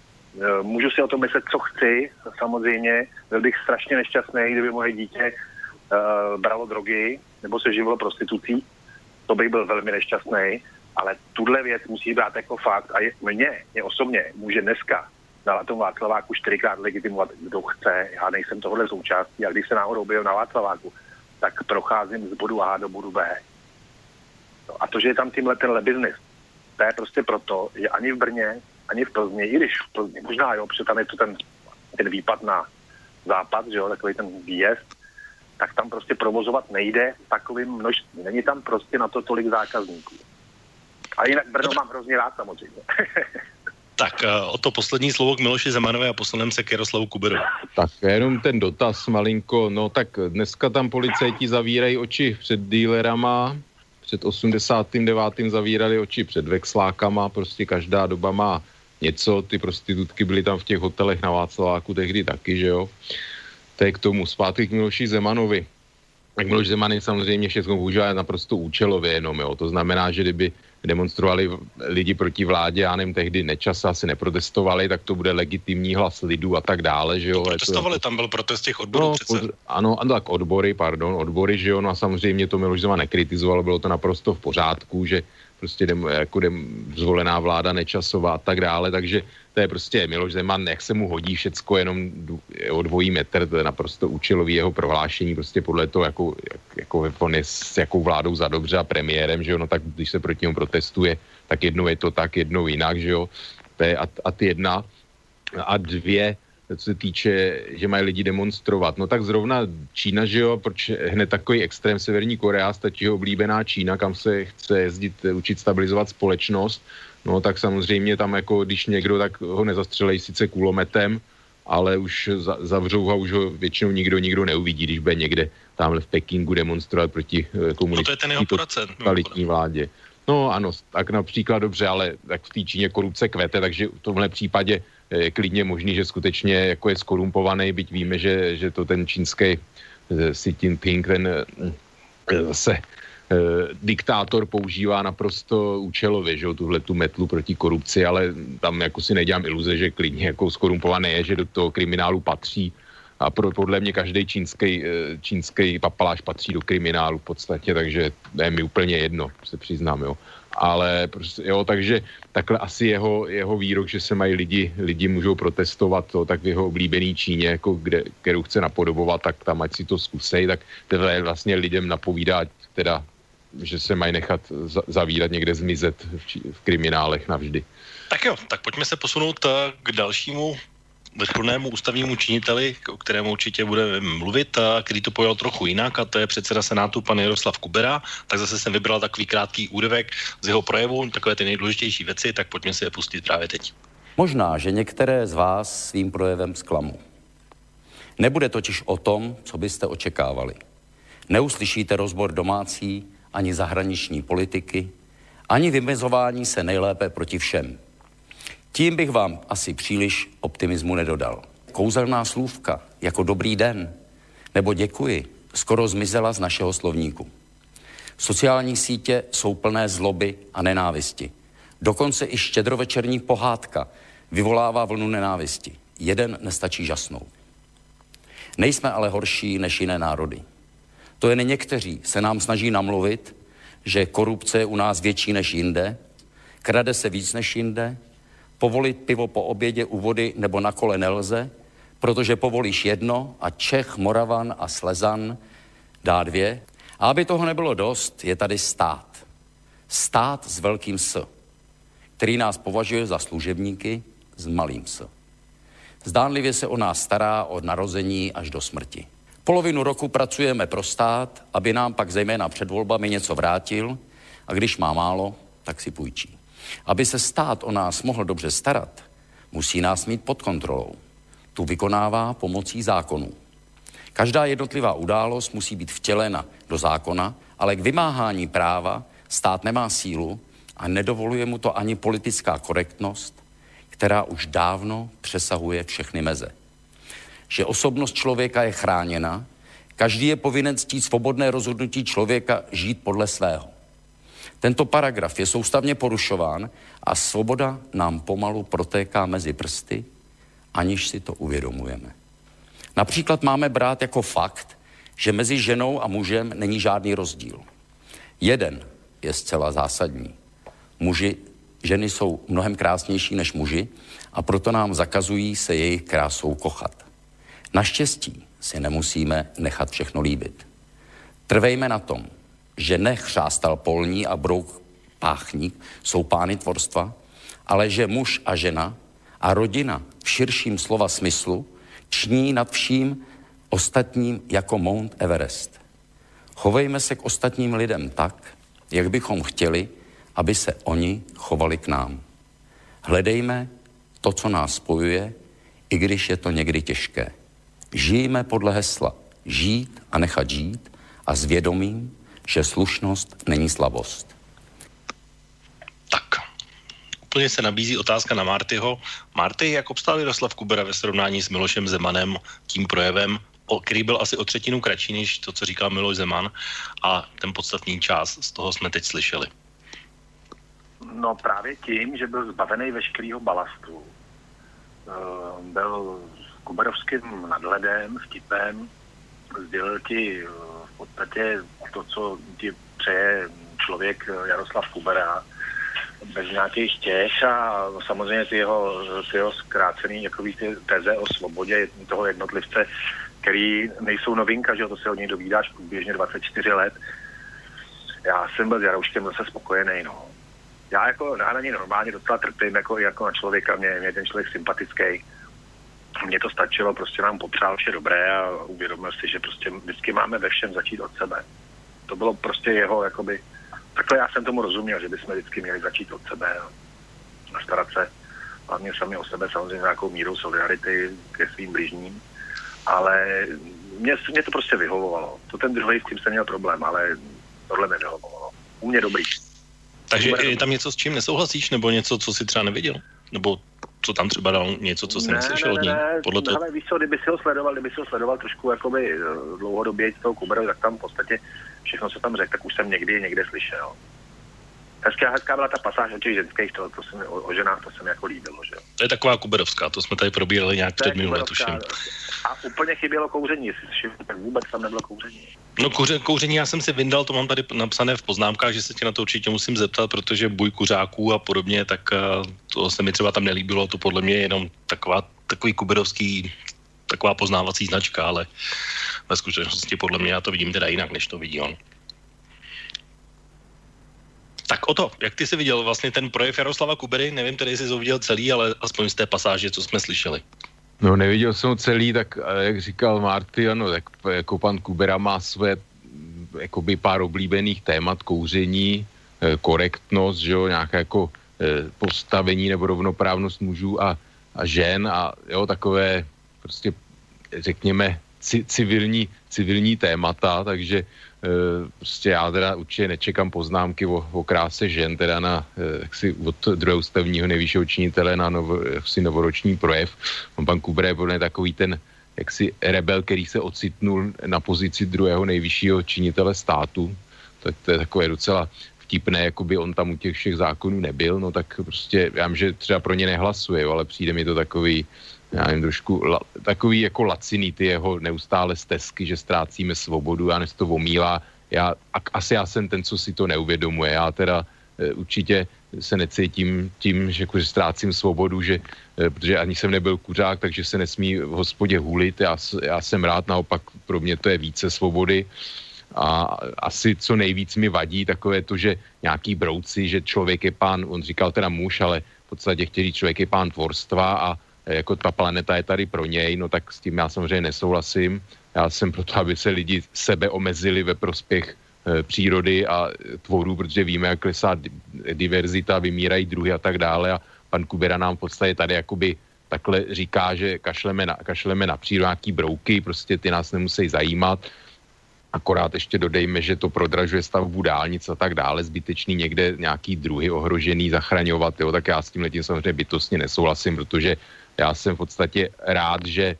Můžu si o tom myslet, co chci, samozřejmě. Byl bych strašně nešťastný, kdyby moje dítě uh, bralo drogy nebo se živilo prostitucí. To bych byl velmi nešťastný, ale tuhle věc musí brát jako fakt. A je, mě, mě osobně může dneska na Latom Václaváku čtyřikrát legitimovat, kdo chce. Já nejsem tohle součástí. A když se náhodou byl na Václaváku, tak procházím z bodu A do bodu B. No a to, že je tam tímhle tenhle biznis, to je prostě proto, že ani v Brně, ani v Plzni, i když v Plzni, možná jo, protože tam je to ten, ten výpad na západ, že jo, takový ten výjezd, tak tam prostě provozovat nejde takovým množstvím. Není tam prostě na to tolik zákazníků. A jinak Brno mám hrozně rád samozřejmě. Tak o to poslední slovo k Miloši Zemanovi a posledném se k Jaroslavu Kuberovi. Tak jenom ten dotaz malinko, no tak dneska tam policajti zavírají oči před dílerama, před osmdesátým devátým zavírali oči před vexlákama, prostě každá doba má něco, ty prostitutky byly tam v těch hotelech na Václaváku tehdy taky, že jo. To je k tomu, zpátky k Miloši Zemanovi. Tak Miloš Zeman je samozřejmě všechno používá naprosto účelově jenom, jo. To znamená, že kdyby demonstrovali lidi proti vládě, já nevím, tehdy Nečas asi neprotestovali, tak to bude legitimní hlas lidu a tak dále, že jo. Protestovali, tam byl protest těch odborů no, přece. Poz, ano, ano, tak odbory, pardon, odbory, že jo, no a samozřejmě to Miloš Zeman nekritizoval, bylo to naprosto v pořádku, že prostě dem, jako dem, zvolená vláda Nečasová a tak dále, takže to je prostě Miloš Zeman, nech se mu hodí všecko jenom o dvojí metr, to je naprosto účelový jeho prohlášení, prostě podle toho, jakou, jakou, jak on je s jakou vládou za dobře a premiérem, že jo, no tak když se proti němu protestuje, tak jednou je to tak, jednou jinak, že jo, to je a, a ty jedna a dvě, co se týče, že mají lidi demonstrovat. No tak zrovna Čína, že jo, proč hned takový extrém Severní Korea, stačí ho oblíbená Čína, kam se chce jezdit, učit stabilizovat společnost, no tak samozřejmě tam jako, když někdo, tak ho nezastřelej sice kulometem, ale už za, zavřou ho, už ho většinou nikdo nikdo neuvidí, když bude někde tamhle v Pekingu demonstrovat proti komunistické totalitní vládě. No ano, tak například dobře, ale tak v té Číně korupce kvete, takže v tomhle případě je klidně možný, že skutečně jako je skorumpovaný, byť víme, že, že to ten čínský Xi Jinping, ten zase diktátor používá naprosto účelově, že jo, tuhle tu metlu proti korupci, ale tam jako si nedělám iluze, že klidně jako skorumpovaný je, že do toho kriminálu patří a pro, podle mě každý čínský, čínský papaláš patří do kriminálu v podstatě, takže to je mi úplně jedno, se přiznám, jo. Ale prostě, jo, takže takhle asi jeho, jeho výrok, že se mají lidi, lidi můžou protestovat, to, tak v jeho oblíbený Číně, jako kde, kterou chce napodobovat, tak tam ať si to zkusej, tak teda vlastně lidem napovídá, teda, že se mají nechat za, zavírat někde zmizet v, či, v kriminálech navždy. Tak jo, tak pojďme se posunout k dalšímu vrcholnému ústavnímu činiteli, o kterému určitě budeme mluvit, a který to pojal trochu jinak, a to je předseda Senátu pan Jaroslav Kubera. Tak zase jsem vybral takový krátký úryvek z jeho projevu, takové ty nejdůležitější věci, tak pojďme si je pustit právě teď. Možná, že některé z vás svým projevem zklamu. Nebude totiž o tom, co byste očekávali. Neuslyšíte rozbor domácí ani zahraniční politiky, ani vymezování se nejlépe proti všem. Tím bych vám asi příliš optimismu nedodal. Kouzelná slůvka, jako dobrý den, nebo děkuji, skoro zmizela z našeho slovníku. Sociální sítě jsou plné zloby a nenávisti. Dokonce i štědrovečerní pohádka vyvolává vlnu nenávisti. Jeden nestačí žasnout. Nejsme ale horší než jiné národy. To jen někteří se nám snaží namluvit, že korupce je u nás větší než jinde, krade se víc než jinde, povolit pivo po obědě u vody nebo na kole nelze, protože povolíš jedno a Čech, Moravan a Slezan dá dvě. A aby toho nebylo dost, je tady stát. Stát s velkým S, který nás považuje za služebníky s malým S. Zdánlivě se o nás stará od narození až do smrti. Polovinu roku pracujeme pro stát, aby nám pak zejména před volbami něco vrátil, a když má málo, tak si půjčí. Aby se stát o nás mohl dobře starat, musí nás mít pod kontrolou. Tu vykonává pomocí zákonů. Každá jednotlivá událost musí být vtělena do zákona, ale k vymáhání práva stát nemá sílu a nedovoluje mu to ani politická korektnost, která už dávno přesahuje všechny meze. Že osobnost člověka je chráněna, každý je povinen ctít svobodné rozhodnutí člověka žít podle svého. Tento paragraf je soustavně porušován a svoboda nám pomalu protéká mezi prsty aniž si to uvědomujeme. Například máme brát jako fakt, že mezi ženou a mužem není žádný rozdíl. Jeden je zcela zásadní. Muži, ženy jsou mnohem krásnější než muži a proto nám zakazují se jejich krásou kochat. Naštěstí si nemusíme nechat všechno líbit. Trvejme na tom, že ne chřástal polní a brouk páchník jsou pány tvorstva, ale že muž a žena a rodina v širším slova smyslu ční nad vším ostatním jako Mount Everest. Chovejme se k ostatním lidem tak, jak bychom chtěli, aby se oni chovali k nám. Hledejme to, co nás spojuje, i když je to někdy těžké. Žijme podle hesla žít a nechat žít a s vědomím, že slušnost není slabost. Tak, úplně se nabízí otázka na Martyho. Marty, jak obstál Jaroslav Kubera ve srovnání s Milošem Zemanem tím projevem, který byl asi o třetinu kratší než to, co říkal Miloš Zeman, a ten podstatný část z toho jsme teď slyšeli? No právě tím, že byl zbavený veškerýho balastu. Byl s kuberovským nadhledem, vtipem, sdělil ti v podstatě to, co ti přeje člověk Jaroslav Kubera, bez nějakých těch, a samozřejmě ty jeho, ty jeho zkrácený jakový ty teze o svobodě toho jednotlivce, který nejsou novinka, že to se od něj dovídáš průběžně dvacet čtyři let. Já jsem byl s Jarouškem zase spokojený, no. Já jako já na něj normálně docela trpím, jako, jako na člověka, mě je ten člověk sympatický. Mně to stačilo, prostě nám popřál vše dobré a uvědomil si, že prostě vždycky máme ve všem začít od sebe. To bylo prostě jeho, jakoby, takhle já jsem tomu rozuměl, že bychom vždycky měli začít od sebe a starat se hlavně sami o sebe, samozřejmě nějakou míru solidarity ke svým blížním. Ale mě, mě to prostě vyhovovalo. To ten druhý, s tím jsem měl problém, ale tohle mě vyhovovalo. U mě dobrý. Takže je tam něco, s čím nesouhlasíš, nebo něco, co si třeba neviděl? Nebo co tam třeba dal něco, co jsem ne, neslyšel od ní? Ne, Podle toho... ale víš co, kdyby si ho sledoval, kdyby si ho sledoval trošku jakoby dlouhodobě z toho Kuberu, tak tam v podstatě všechno, co tam řekl, tak už jsem někdy někde slyšel. Hezká, hezká byla ta pasáž o těch ženských, to, to jsem, o, o ženách, to se mi jako líbilo, že jo. To je taková kuberovská, to jsme tady probírali nějak před minulé, tuším. A úplně chybělo kouření, tak vůbec tam nebylo kouření. No kouře, kouření já jsem si vyndal, to mám tady napsané v poznámkách, že se tě na to určitě musím zeptat, protože boj kuřáků a podobně, tak to se mi třeba tam nelíbilo, to podle mě je jenom taková, takový kuberovský, taková poznávací značka, ale ve skutečnosti podle mě já to vidím teda jinak, než to vidí on. Tak o to, jak ty jsi viděl vlastně ten projev Jaroslava Kubery, nevím tedy, jestli jsi ho viděl celý, ale aspoň z té pasáže, co jsme slyšeli. No neviděl jsem ho celý, tak jak říkal Marty, ano, tak jako pan Kubera má své jakoby pár oblíbených témat, kouření, korektnost, že jo, nějaké jako postavení nebo rovnoprávnost mužů a, a žen a jo, takové prostě řekněme civilní, civilní témata, takže prostě já teda určitě nečekám poznámky o, o kráse žen, teda na, jaksi od druhého ústavního nejvyššího činitele na novo, jaksi novoroční projev. On pan Kubera je podle takový ten jaksi rebel, který se ocitnul na pozici druhého nejvyššího činitele státu, tak to je takové docela vtipné, jako by on tam u těch všech zákonů nebyl, no tak prostě, já vím, že třeba pro ně nehlasuje, ale přijde mi to takový, já nevím, trošku la, takový jako laciný ty jeho neustále stesky, že ztrácíme svobodu, já než to omílá. Já, a, asi já jsem ten, co si to neuvědomuje. Já teda e, určitě se necítím tím, že, jako, že ztrácím svobodu, že, e, protože ani jsem nebyl kuřák, takže se nesmí v hospodě hulit. Já, já jsem rád, naopak pro mě to je více svobody. A asi co nejvíc mi vadí takové to, že nějaký brouci, že člověk je pán, on říkal teda muž, ale v podstatě chtěl, člověk je pán tvorstva a jako ta planeta je tady pro něj, no tak s tím já samozřejmě nesouhlasím. Já jsem proto, aby se lidi sebe omezili ve prospěch e, přírody a tvorů, protože víme, jak klesá diverzita, vymírají druhy a tak dále. A pan Kubera nám v podstatě tady jakoby takhle říká, že kašleme na, kašleme na přírodu nějaký brouky, prostě ty nás nemusí zajímat. Akorát ještě dodejme, že to prodražuje stavbu dálnic a tak dále, zbytečný někde nějaký druhy ohrožený zachraňovat, jo, tak já s tím letím samozřejmě bytostně nesouhlasím, protože já jsem v podstatě rád, že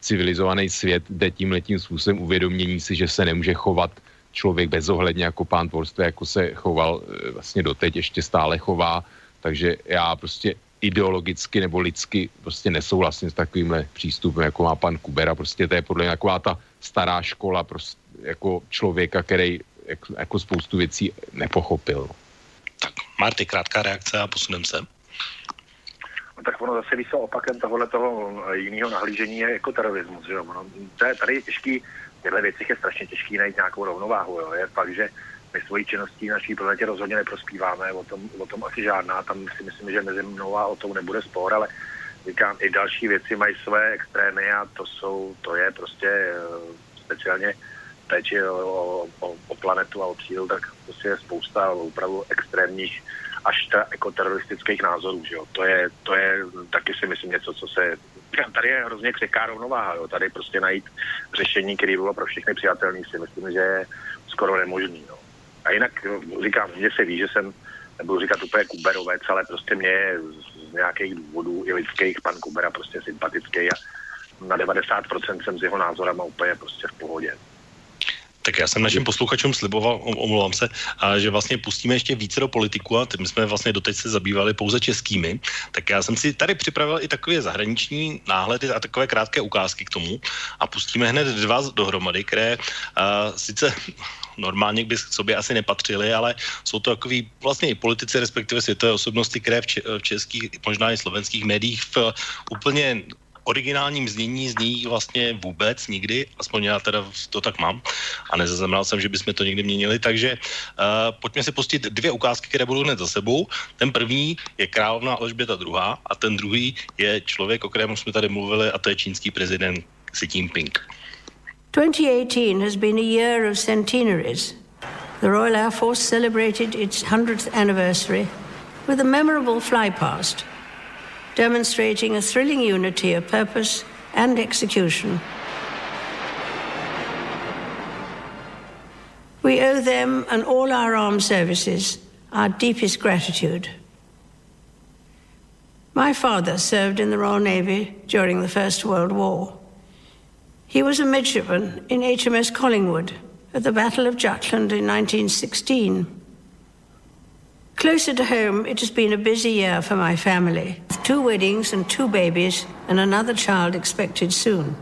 civilizovaný svět jde tímhletím způsobem uvědomění si, že se nemůže chovat člověk bezohledně jako pán tvorstva, jako se choval vlastně doteď, ještě stále chová. Takže já prostě ideologicky nebo lidsky prostě nesouhlasím s takovýmhle přístupem, jako má pan Kubera. Prostě to je podle mě taková ta stará škola prostě jako člověka, který jako, jako spoustu věcí nepochopil. Tak, Marty, krátká reakce a posunem se. Tak ono zase, když se opakem tohohle toho jiného nahlížení je jako terorismus, že jo. No, to je, tady je těžký, tyhle věci je strašně těžký najít nějakou rovnováhu, jo. Je fakt, že my svojí činností naší planetě rozhodně neprospíváme, o tom, o tom asi žádná, tam si myslím, že mezi mnou a o tom nebude spor, ale říkám, i další věci mají své extrémy a to jsou, to je prostě speciálně péči o, o, o planetu a o přírodu, tak prostě je spousta opravdu extrémních až ta, jako teroristických názorů, že jo. To je, to je taky si myslím něco, co se... Tady je hrozně křeká rovnováha, jo. Tady prostě najít řešení, které bylo pro všechny přijatelné, si myslím, že je skoro nemožný, no. A jinak říkám, mně se ví, že jsem, nebudu říkat úplně Kuberovec, ale prostě mě je z nějakých důvodů i lidských pan Kubera prostě sympatický a na devadesát procent jsem s jeho názorama úplně prostě v pohodě. Tak já jsem našim posluchačům sliboval, omlouvám se, a že vlastně pustíme ještě více do politiku a my jsme vlastně doteď se zabývali pouze českými, tak já jsem si tady připravil i takové zahraniční náhledy a takové krátké ukázky k tomu a pustíme hned dva dohromady, které a, sice normálně by k sobě asi nepatřily, ale jsou to takový vlastně i politici, respektive světové osobnosti, které v, če- v českých, možná i slovenských médiích v úplně... originálním znění zní vlastně vůbec nikdy, aspoň já teda to tak mám a nezaznamenal jsem, že bychom to někdy měnili, takže uh, pojďme si pustit dvě ukázky, které budou hned za sebou. Ten první je královna Alžběta druhá a ten druhý je člověk, o kterém jsme tady mluvili a to je čínský prezident Xi Jinping. twenty eighteen has been a year of centenaries. The Royal Air Force celebrated its hundredth anniversary with a memorable flypast, demonstrating a thrilling unity of purpose and execution. We owe them and all our armed services our deepest gratitude. My father served in the Royal Navy during the First World War. He was a midshipman in H M S Collingwood at the Battle of Jutland in nineteen sixteen. Closer to home, it has been a busy year for my family, with two weddings and two babies and another child expected soon.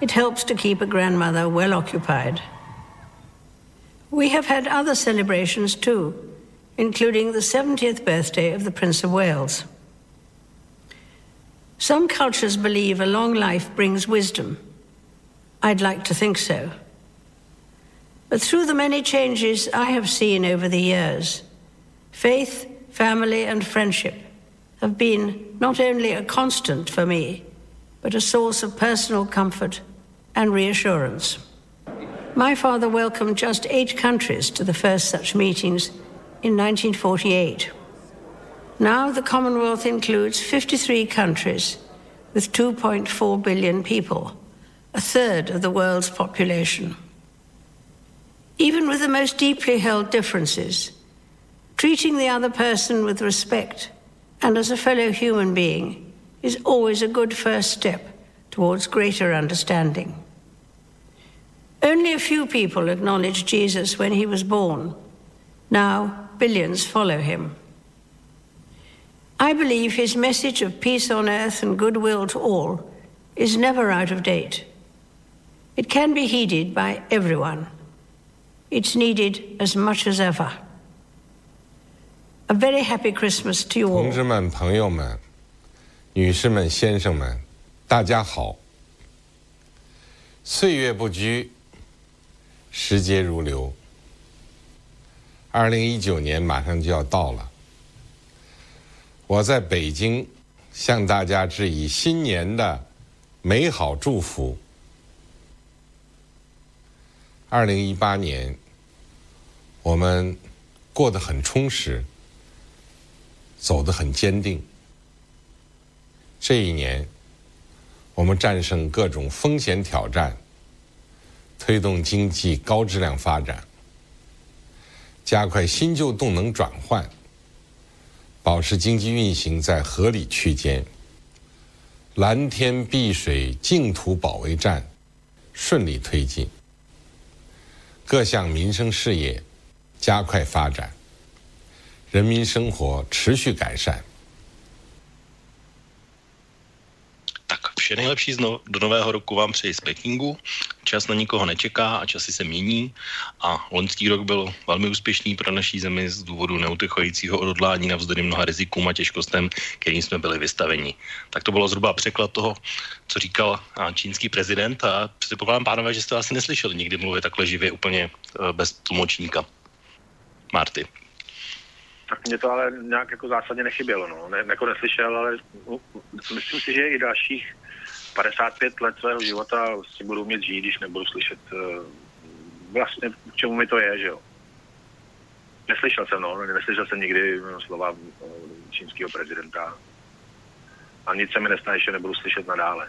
It helps to keep a grandmother well occupied. We have had other celebrations too, including the seventieth birthday of the Prince of Wales. Some cultures believe a long life brings wisdom. I'd like to think so. But through the many changes I have seen over the years, faith, family and friendship have been not only a constant for me, but a source of personal comfort and reassurance. My father welcomed just eight countries to the first such meetings in nineteen forty-eight. Now the Commonwealth includes fifty-three countries with two point four billion people, a third of the world's population. Even with the most deeply held differences, treating the other person with respect and as a fellow human being is always a good first step towards greater understanding. Only a few people acknowledged Jesus when he was born. Now billions follow him. I believe his message of peace on earth and goodwill to all is never out of date. It can be heeded by everyone. It's needed as much as ever. A very happy Christmas to you all. 同志们、朋友们、女士们、先生们，大家好。岁月不居，时节如流。二零一九年马上就要到了，我在北京向大家致以新年的美好祝福。二零一八年，我们过得很充实，走得很坚定。这一年，我们战胜各种风险挑战，推动经济高质量发展，加快新旧动能转换，保持经济运行在合理区间。蓝天碧水净土保卫战顺利推进。各项民生事业加快发展，人民生活持续改善， vše nejlepší do nového roku vám přeji z Pekingu. Čas na nikoho nečeká a časy se mění a loňský rok byl velmi úspěšný pro naší zemi z důvodu neutychajícího odhodlání navzdory mnoha rizikům a těžkostem, kterým jsme byli vystaveni. Tak to bylo zhruba překlad toho, co říkal čínský prezident a předpokládám, pánové, že jste asi neslyšeli nikdy mluvit takhle živě úplně bez tlumočníka. Marty. Tak mě to ale nějak jako zásadně nechybělo, no. Ne, jako neslyšel, ale no, myslím si, že i dalších padesát pět let svého života si budu umět žít, když nebudu slyšet vlastně, k čemu mi to je, že jo. Neslyšel jsem, no, neslyšel jsem nikdy no, slova čínského prezidenta a nic se mi nestane, že nebudu slyšet nadále.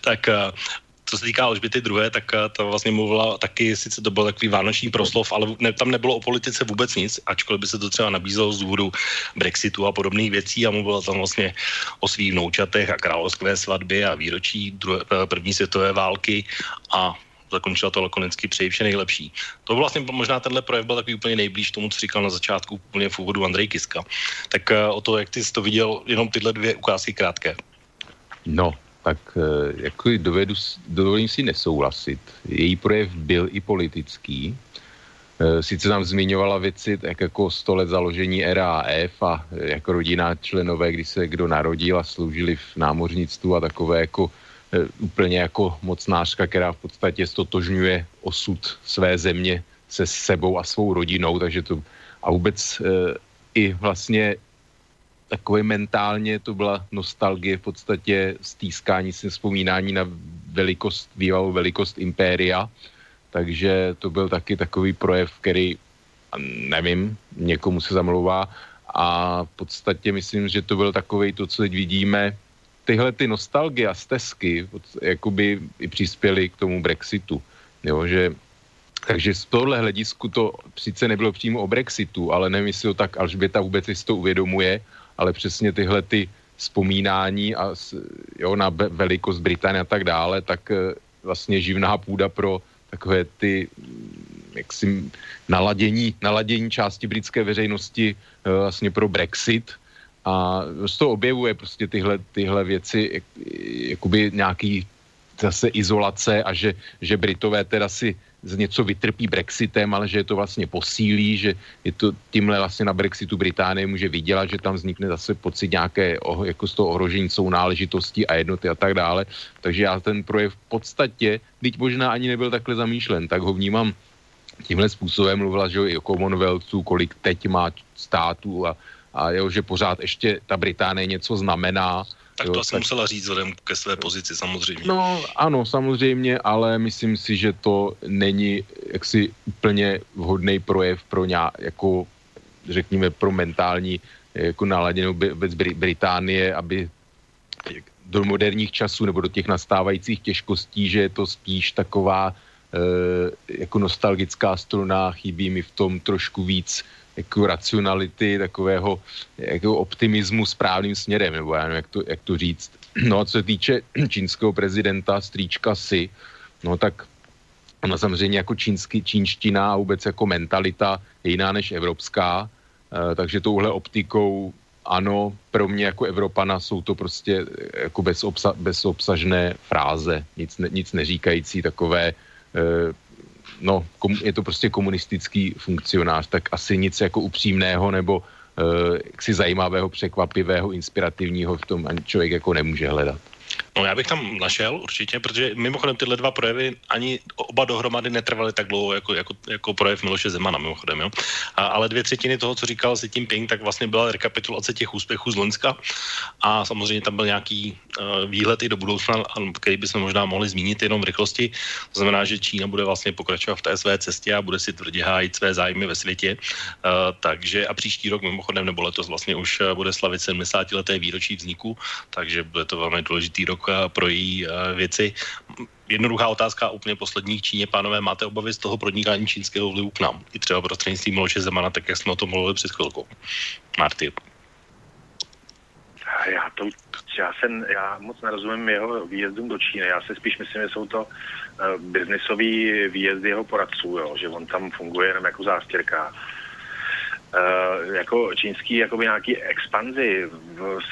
Tak uh... co se týká Alžběty druhé, tak ta vlastně mluvila taky, sice to byl takový vánoční proslov, ale ne, tam nebylo o politice vůbec nic, ačkoliv by se to třeba nabízelo z důvodu Brexitu a podobných věcí a mluvila tam vlastně o svých vnoučatech a královské svatbě a výročí druhé, první světové války a zakončila to lakonicky přeji vše nejlepší. To byl vlastně možná tenhle projev byl takový úplně nejblíž tomu, co říkal na začátku úplně v úvodu Andrej Kiska. Tak o to, jak ty jsi to viděl, jenom tyhle dvě ukázky krátké. No. Tak jako dovedu, dovolím si nesouhlasit. Její projev byl i politický. Sice tam zmiňovala věci tak jako sto let založení R A F a jako rodinná členové, když se kdo narodil a sloužili v námořnictvu a takové jako úplně jako mocnářka, která v podstatě stotožňuje osud své země se sebou a svou rodinou, takže to a vůbec i vlastně takové mentálně to byla nostalgie v podstatě stýskání si vzpomínání na velikost, bývalou velikost impéria, takže to byl taky takový projev, který nevím, někomu se zamlouvá a v podstatě myslím, že to byl takovej to, co teď vidíme, tyhle ty nostalgie a stesky jakoby i přispěly k tomu Brexitu, jo, že takže z tohohle hledisku to sice nebylo přímo o Brexitu, ale nevím, jestli to tak Alžběta vůbec si to uvědomuje, ale přesně tyhle ty vzpomínání a, jo, na velikost Británie a tak dále, tak vlastně živná půda pro takové ty jaksi naladění, naladění části britské veřejnosti vlastně pro Brexit. A z toho objevuje prostě tyhle, tyhle věci jak, jakoby nějaký zase izolace a že, že Britové teda si něco vytrpí Brexitem, ale že je to vlastně posílí, že je to tímhle vlastně na Brexitu Británie může vydělat, že tam vznikne zase pocit nějaké jako z toho ohrožení sounáležitosti a jednoty a tak dále. Takže já ten projev v podstatě, byť možná ani nebyl takhle zamýšlen, tak ho vnímám tímhle způsobem. Mluvila, že i o Commonwealthu, kolik teď má států a, a jo, že pořád ještě ta Británie něco znamená. Tak to jo, asi tak musela říct vzhledem ke své pozici, samozřejmě. No ano, samozřejmě, ale myslím si, že to není jaksi úplně vhodný projev pro nějak, jako řekněme, pro mentální jako naladěnou vůbec Británie, aby do moderních časů nebo do těch nastávajících těžkostí, že je to spíš taková e, jako nostalgická struna, chybí mi v tom trošku víc jako racionality, takového jako optimismu správným směrem, nebo já nevím, jak to, jak to říct. No a co se týče čínského prezidenta, strýčka Xi, no tak ona samozřejmě jako čínsky, čínština a vůbec jako mentalita je jiná než evropská, e, takže touhle optikou, ano, pro mě jako Evropana jsou to prostě jako bezobsa, bezobsažné fráze, nic, ne, nic neříkající, takové e, no, je to prostě komunistický funkcionář, tak asi nic jako upřímného nebo uh, jaksi zajímavého, překvapivého, inspirativního v tom ani člověk jako nemůže hledat. No já bych tam našel určitě, protože mimochodem tyhle dva projevy ani oba dohromady netrvaly tak dlouho jako, jako, jako projev Miloše Zemana mimochodem, jo. A, ale dvě třetiny toho, co říkal Xi Jinping, tak vlastně byla rekapitulace těch úspěchů z Loňska a samozřejmě tam byl nějaký uh, výhled i do budoucna, který bychom možná mohli zmínit jenom v rychlosti. To znamená, že Čína bude vlastně pokračovat v té své cestě a bude si tvrdě hájit své zájmy ve světě. Uh, takže a příští rok mimochodem nebo letos vlastně už bude slavit sedmdesátileté výročí vzniku, takže bude to velmi důležité rok pro její věci. Jednoduchá otázka úplně poslední k Číně. Pánové, máte obavy z toho pronikání čínského vlivu k nám? I třeba prostřednictvím Miloše Zemana, tak jak jsme o tom mluvili před chvilkou. Marty. Já, to, já, jsem, já moc nerozumím jeho výjezdům do Číny. Já si spíš myslím, že jsou to biznisový výjezdy jeho poradců, jo? Že on tam funguje jenom jako zástěrka. Uh, jako čínský jakoby nějaký expanzi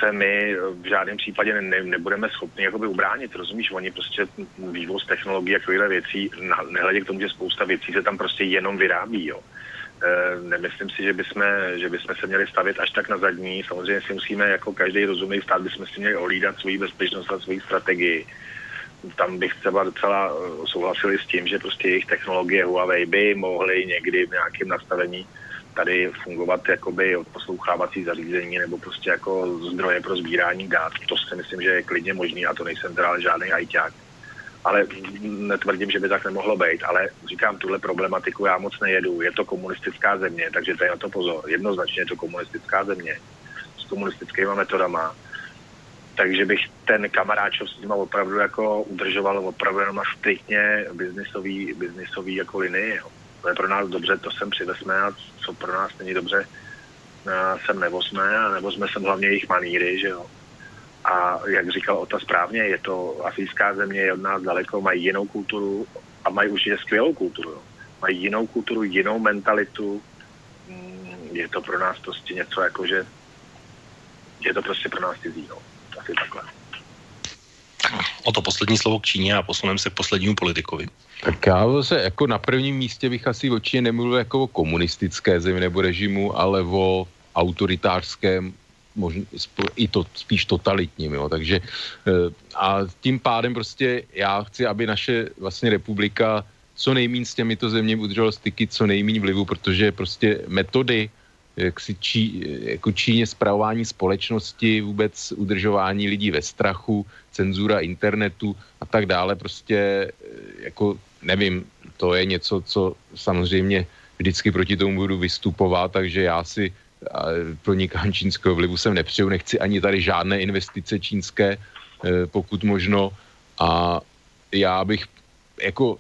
se my v žádném případě ne, nebudeme schopni jakoby ubránit, rozumíš? Oni prostě vývoz technologií a takovýhle věcí, nehledě k tomu, že spousta věcí se tam prostě jenom vyrábí, jo. Uh, nemyslím si, že bychom, že bychom se měli stavět až tak na zadní, samozřejmě si musíme jako každý rozumný stát, bychom si měli ohlídat svoji bezpečnost a svoji strategii. Tam bych třeba docela souhlasili s tím, že prostě jejich technologie Huawei by mohly někdy v nějakém nastavení tady fungovat jakoby odposlouchávací zařízení nebo prostě jako zdroje pro sbírání dát. To si myslím, že je klidně možný a to nejsem teda žádný ajťák. Ale netvrdím, že by tak nemohlo být, ale říkám, tuhle problematiku já moc nejedu. Je to komunistická země, takže tady na to pozor. Jednoznačně je to komunistická země s komunistickýma metodama. Takže bych ten kamaráčov s nima opravdu jako udržoval opravdu jenom na striktně biznisový, biznisový jako linii. To je pro nás dobře, to sem přivezme a co pro nás není dobře, sem nevozme a nevozme sem hlavně jejich maníry, že jo. A jak říkal Ota správně, je to asijská země, je od nás daleko, mají jinou kulturu a mají určitě skvělou kulturu, jo. Mají jinou kulturu, jinou mentalitu, je to pro nás prostě něco jako, že je to prostě pro nás cizí, no. Asi takhle. O to poslední slovo k Číně a posuneme se k poslednímu politikovi. Tak já se jako na prvním místě bych asi o Číně nemluvil jako o komunistické zemi nebo režimu, ale o autoritářském, možná, i to spíš totalitním, jo, takže a tím pádem prostě já chci, aby naše vlastně republika co nejméně s těmito zeměmi udržela styky, co nejméně vlivu, protože prostě metody jak si čí, jako Číně spravování společnosti, vůbec udržování lidí ve strachu, cenzura internetu a tak dále, prostě jako nevím, to je něco, co samozřejmě vždycky proti tomu budu vystupovat, takže já si pronikám čínského vlivu sem nepřeju, nechci ani tady žádné investice čínské, pokud možno a já bych jako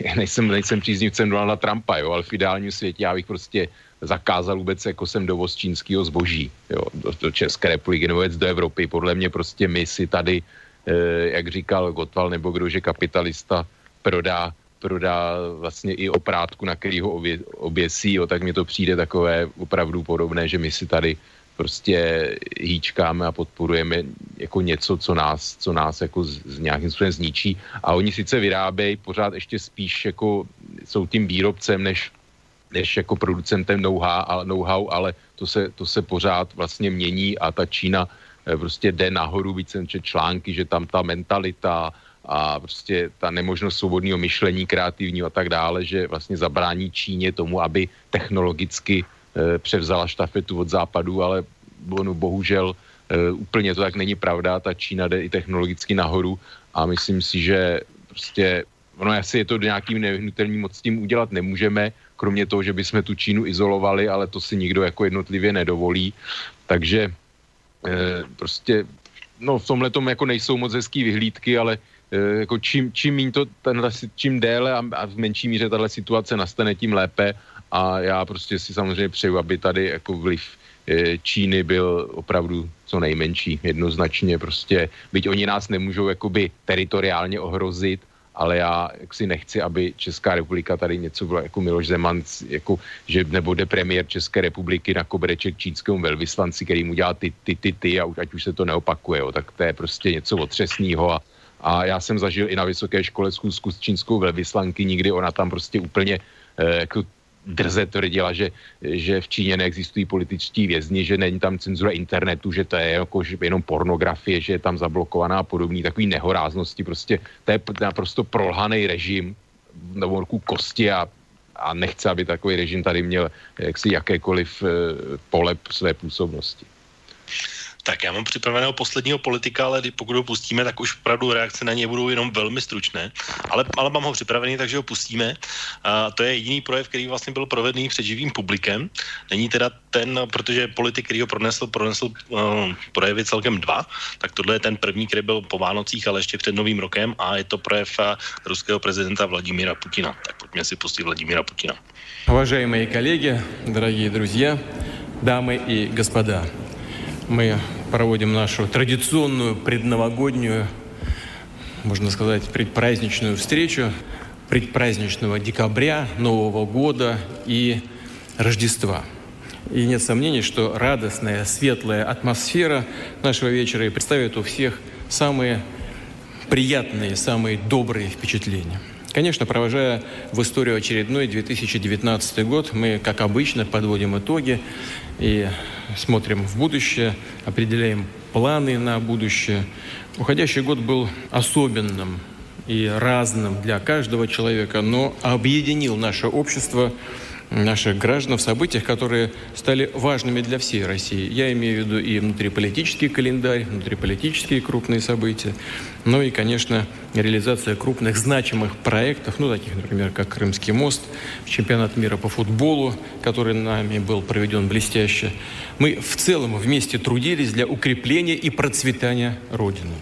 já nejsem, nejsem příznivcem Donalda Trumpa, jo, ale v ideálním světě já bych prostě zakázal vůbec jako sem dovoz čínského zboží, jo, do, do České republiky nebo do Evropy. Podle mě prostě my si tady, eh, jak říkal Gottwald nebo kdo, že kapitalista prodá, prodá vlastně i oprátku, na který ho obě, oběsí, jo, tak mně to přijde takové opravdu podobné, že my si tady prostě hýčkáme a podporujeme jako něco, co nás, co nás jako z, z nějakým způsobem zničí. A oni sice vyrábějí pořád ještě spíš jako jsou tím výrobcem, než než jako producentem know-how, ale to se, to se pořád vlastně mění a ta Čína prostě jde nahoru, víc jsem četl články, že tam ta mentalita a prostě ta nemožnost svobodného myšlení, kreativního a tak dále, že vlastně zabrání Číně tomu, aby technologicky eh, převzala štafetu od západu, ale no, bohužel eh, úplně to tak není pravda, ta Čína jde i technologicky nahoru a myslím si, že prostě ono asi je to do nějakým nevyhnutelným moc tím udělat nemůžeme, kromě toho, že bychom tu Čínu izolovali, ale to si nikdo jako jednotlivě nedovolí. Takže e, prostě, no v tomhletom jako nejsou moc hezký vyhlídky, ale e, jako čím, čím, míň to, tenhle, čím déle a, a v menší míře tahle situace nastane, tím lépe. A já prostě si samozřejmě přeju, aby tady jako vliv e, Číny byl opravdu co nejmenší. Jednoznačně prostě, byť oni nás nemůžou jakoby teritoriálně ohrozit, ale já si nechci, aby Česká republika tady něco byla jako Miloš Zeman, jako, že nebo jde premiér České republiky na kobereček čínskému velvyslanci, který mu dělá ty, ty, ty, ty a už, ať už se to neopakuje, jo, tak to je prostě něco otřesného a, a já jsem zažil i na vysoké škole schůzku s čínskou velvyslanky, nikdy ona tam prostě úplně eh, jako drze tvrdila, že, že v Číně neexistují političtí vězni, že není tam cenzura internetu, že to je jako, že jenom pornografie, že je tam zablokovaná a podobný, takový nehoráznosti, prostě to je naprosto prolhaný režim na morku kosti a, a nechce, aby takový režim tady měl jaksi jakékoliv e, pole své působnosti. Tak já mám připraveného posledního politika, ale pokud ho pustíme, tak už opravdu reakce na něj budou jenom velmi stručné. Ale, ale mám ho připravený, takže ho pustíme. A to je jediný projev, který vlastně byl provedený před živým publikem. Není teda ten, protože politik, který ho pronesl, pronesl uh, projevy celkem dva, tak tohle je ten první, který byl po Vánocích, ale ještě před Novým rokem a je to projev uh, ruského prezidenta Vladimíra Putina. Tak pojďme si pustit Vladimíra Putina. Vážení kolegy, drahí друзья, dámy i господа. Мы проводим нашу традиционную предновогоднюю, можно сказать, предпраздничную встречу предпраздничного декабря, Нового года и Рождества. И нет сомнений, что радостная, светлая атмосфера нашего вечера и представит у всех самые приятные, самые добрые впечатления. Конечно, провожая в историю очередной две тысячи девятнадцатый год, мы, как обычно, подводим итоги и смотрим в будущее, определяем планы на будущее. Уходящий год был особенным и разным для каждого человека, но объединил наше общество, наших граждан в событиях, которые стали важными для всей России. Я имею в виду и внутриполитический календарь, внутриполитические крупные события, ну и, конечно, реализация крупных значимых проектов, ну, таких, например, как Крымский мост, чемпионат мира по футболу, который нами был проведен блестяще. Мы в целом вместе трудились для укрепления и процветания Родины.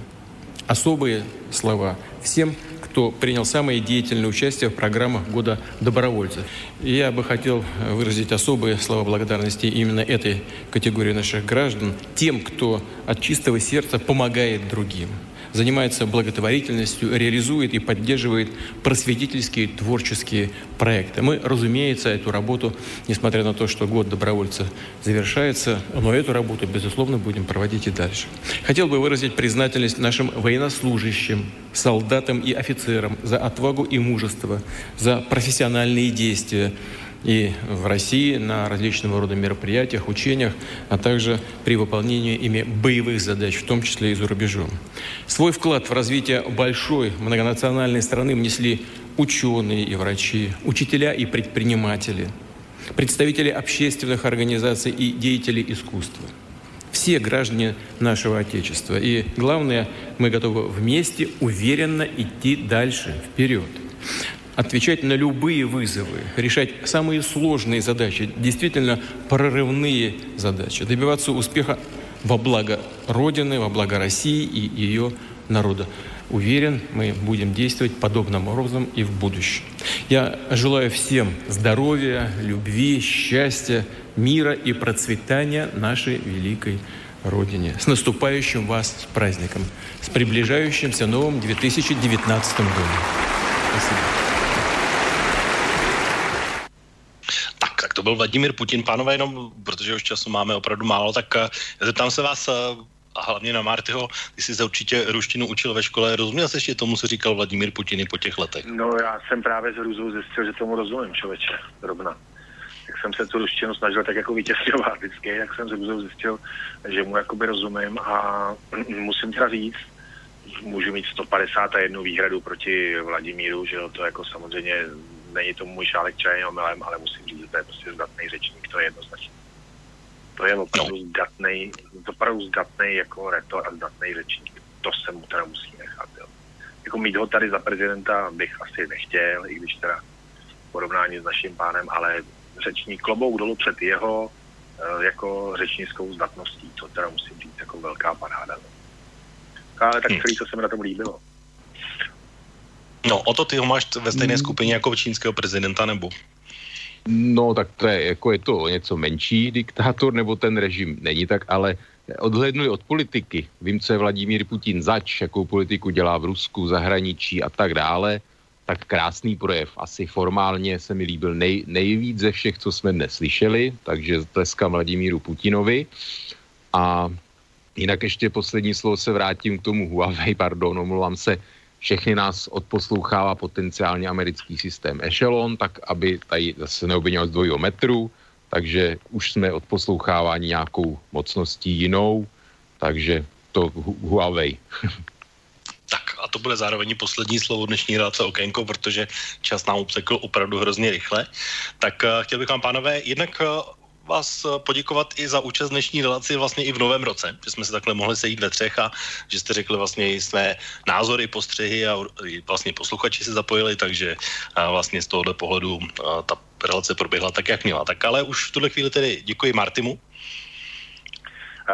Особые слова всем, кто принял самое деятельное участие в программах года добровольца. И я бы хотел выразить особые слова благодарности именно этой категории наших граждан, тем, кто от чистого сердца помогает другим, занимается благотворительностью, реализует и поддерживает просветительские творческие проекты. Мы, разумеется, эту работу, несмотря на то, что год добровольца завершается, но эту работу, безусловно, будем проводить и дальше. Хотел бы выразить признательность нашим военнослужащим, солдатам и офицерам за отвагу и мужество, за профессиональные действия и в России на различного рода мероприятиях, учениях, а также при выполнении ими боевых задач, в том числе и за рубежом. Свой вклад в развитие большой многонациональной страны внесли ученые и врачи, учителя и предприниматели, представители общественных организаций и деятели искусства. Все граждане нашего Отечества. И главное, мы готовы вместе уверенно идти дальше, вперед. Отвечать на любые вызовы, решать самые сложные задачи, действительно прорывные задачи, добиваться успеха во благо Родины, во благо России и ее народа. Уверен, мы будем действовать подобным образом и в будущем. Я желаю всем здоровья, любви, счастья, мира и процветания нашей великой Родине. С наступающим вас с праздником, с приближающимся новым две тысячи девятнадцатым годом. Спасибо. To byl Vladimír Putin. Pánové, jenom protože už času máme opravdu málo, tak zeptám se vás a hlavně na Martyho, ty jsi se určitě ruštinu učil ve škole, rozuměl jsi ještě tomu, co říkal Vladimír Putin i po těch letech? No já jsem právě z hrůzou zjistil, že tomu rozumím, člověče, rovna. Tak jsem se tu ruštinu snažil tak jako vytěsňovat vždycky, tak jsem z hrůzou zjistil, že mu jakoby rozumím a musím teda říct, můžu mít sto padesát jedna výhradu proti Vladimíru, že to jako samozřejmě není to můj šálek čaje omylem, ale musím říct, že to je prostě zdatný řečník, to je jednoznačný. To je opravdu zdatný, opravdu zdatný jako retor a zdatný řečník. To se mu teda musí nechat, jo. Jako mít ho tady za prezidenta bych asi nechtěl, i když teda v porovnání s naším pánem, ale řečník klobouk dolů před jeho jako řečnickou zdatností, to teda musím říct jako velká paráda. Ale tak celý to se mi na tom líbilo. No, o to ty ho máš ve stejné skupině jako čínského prezidenta, nebo? No, tak to je, jako je to něco menší diktátor, nebo ten režim není tak, ale odhlédnuli od politiky. Vím, co je Vladimír Putin zač, jakou politiku dělá v Rusku, zahraničí a tak dále, tak krásný projev. Asi formálně se mi líbil nej, nejvíc ze všech, co jsme dnes slyšeli, takže tleska Vladimíru Putinovi. A jinak ještě poslední slovo se vrátím k tomu Huawei, pardon, omlouvám se, všechny nás odposlouchává potenciálně americký systém Echelon, tak aby tady zase neobviněl z dvojího metru, takže už jsme odposloucháváni nějakou mocností jinou, takže to Huawei. Tak a to bude zároveň poslední slovo dnešní relace Okénko, protože čas nám upsekl opravdu hrozně rychle. Tak chtěl bych vám, pánové, jednak vás poděkovat i za účast dnešní relaci vlastně i v novém roce, že jsme se takhle mohli sejít ve třech a že jste řekli vlastně i své názory, postřehy a vlastně posluchači se zapojili, takže vlastně z tohohle pohledu ta relace proběhla tak, jak měla. Tak ale už v tuhle chvíli tedy děkuji Martimu.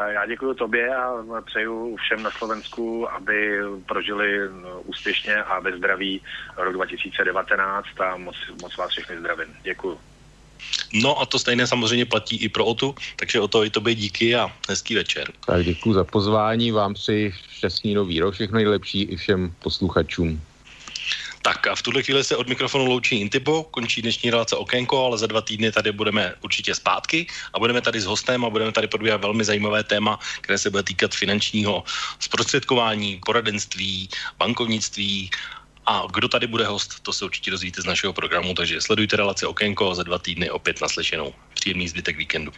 Já děkuji tobě a přeju všem na Slovensku, aby prožili úspěšně a ve zdraví rok dva tisíce devatenáct a moc, moc vás všechny zdravím. Děkuji. No a to stejné samozřejmě platí i pro Otu, takže o to i tobě díky a hezký večer. Tak děkuji za pozvání, vám přeji šťastný nový rok, všechno nejlepší i všem posluchačům. Tak a v tuhle chvíli se od mikrofonu loučí Intibo, končí dnešní relace Okénko, ale za dva týdny tady budeme určitě zpátky a budeme tady s hostem a budeme tady probíhat velmi zajímavé téma, které se bude týkat finančního zprostředkování, poradenství, bankovnictví. A kdo tady bude host, to se určitě dozvíte z našeho programu, takže sledujte relaci Okénko a za dva týdny opět naslyšenou. Příjemný zbytek víkendu.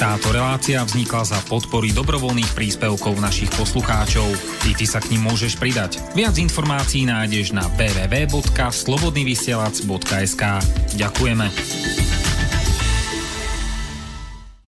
Táto relácia vznikla za podpory dobrovoľných príspevkov našich poslucháčov. I ty sa k nim môžeš pridať. Viac informácií nájdeš na w w w bodka slobodnyvysielac bodka es ka. Ďakujeme.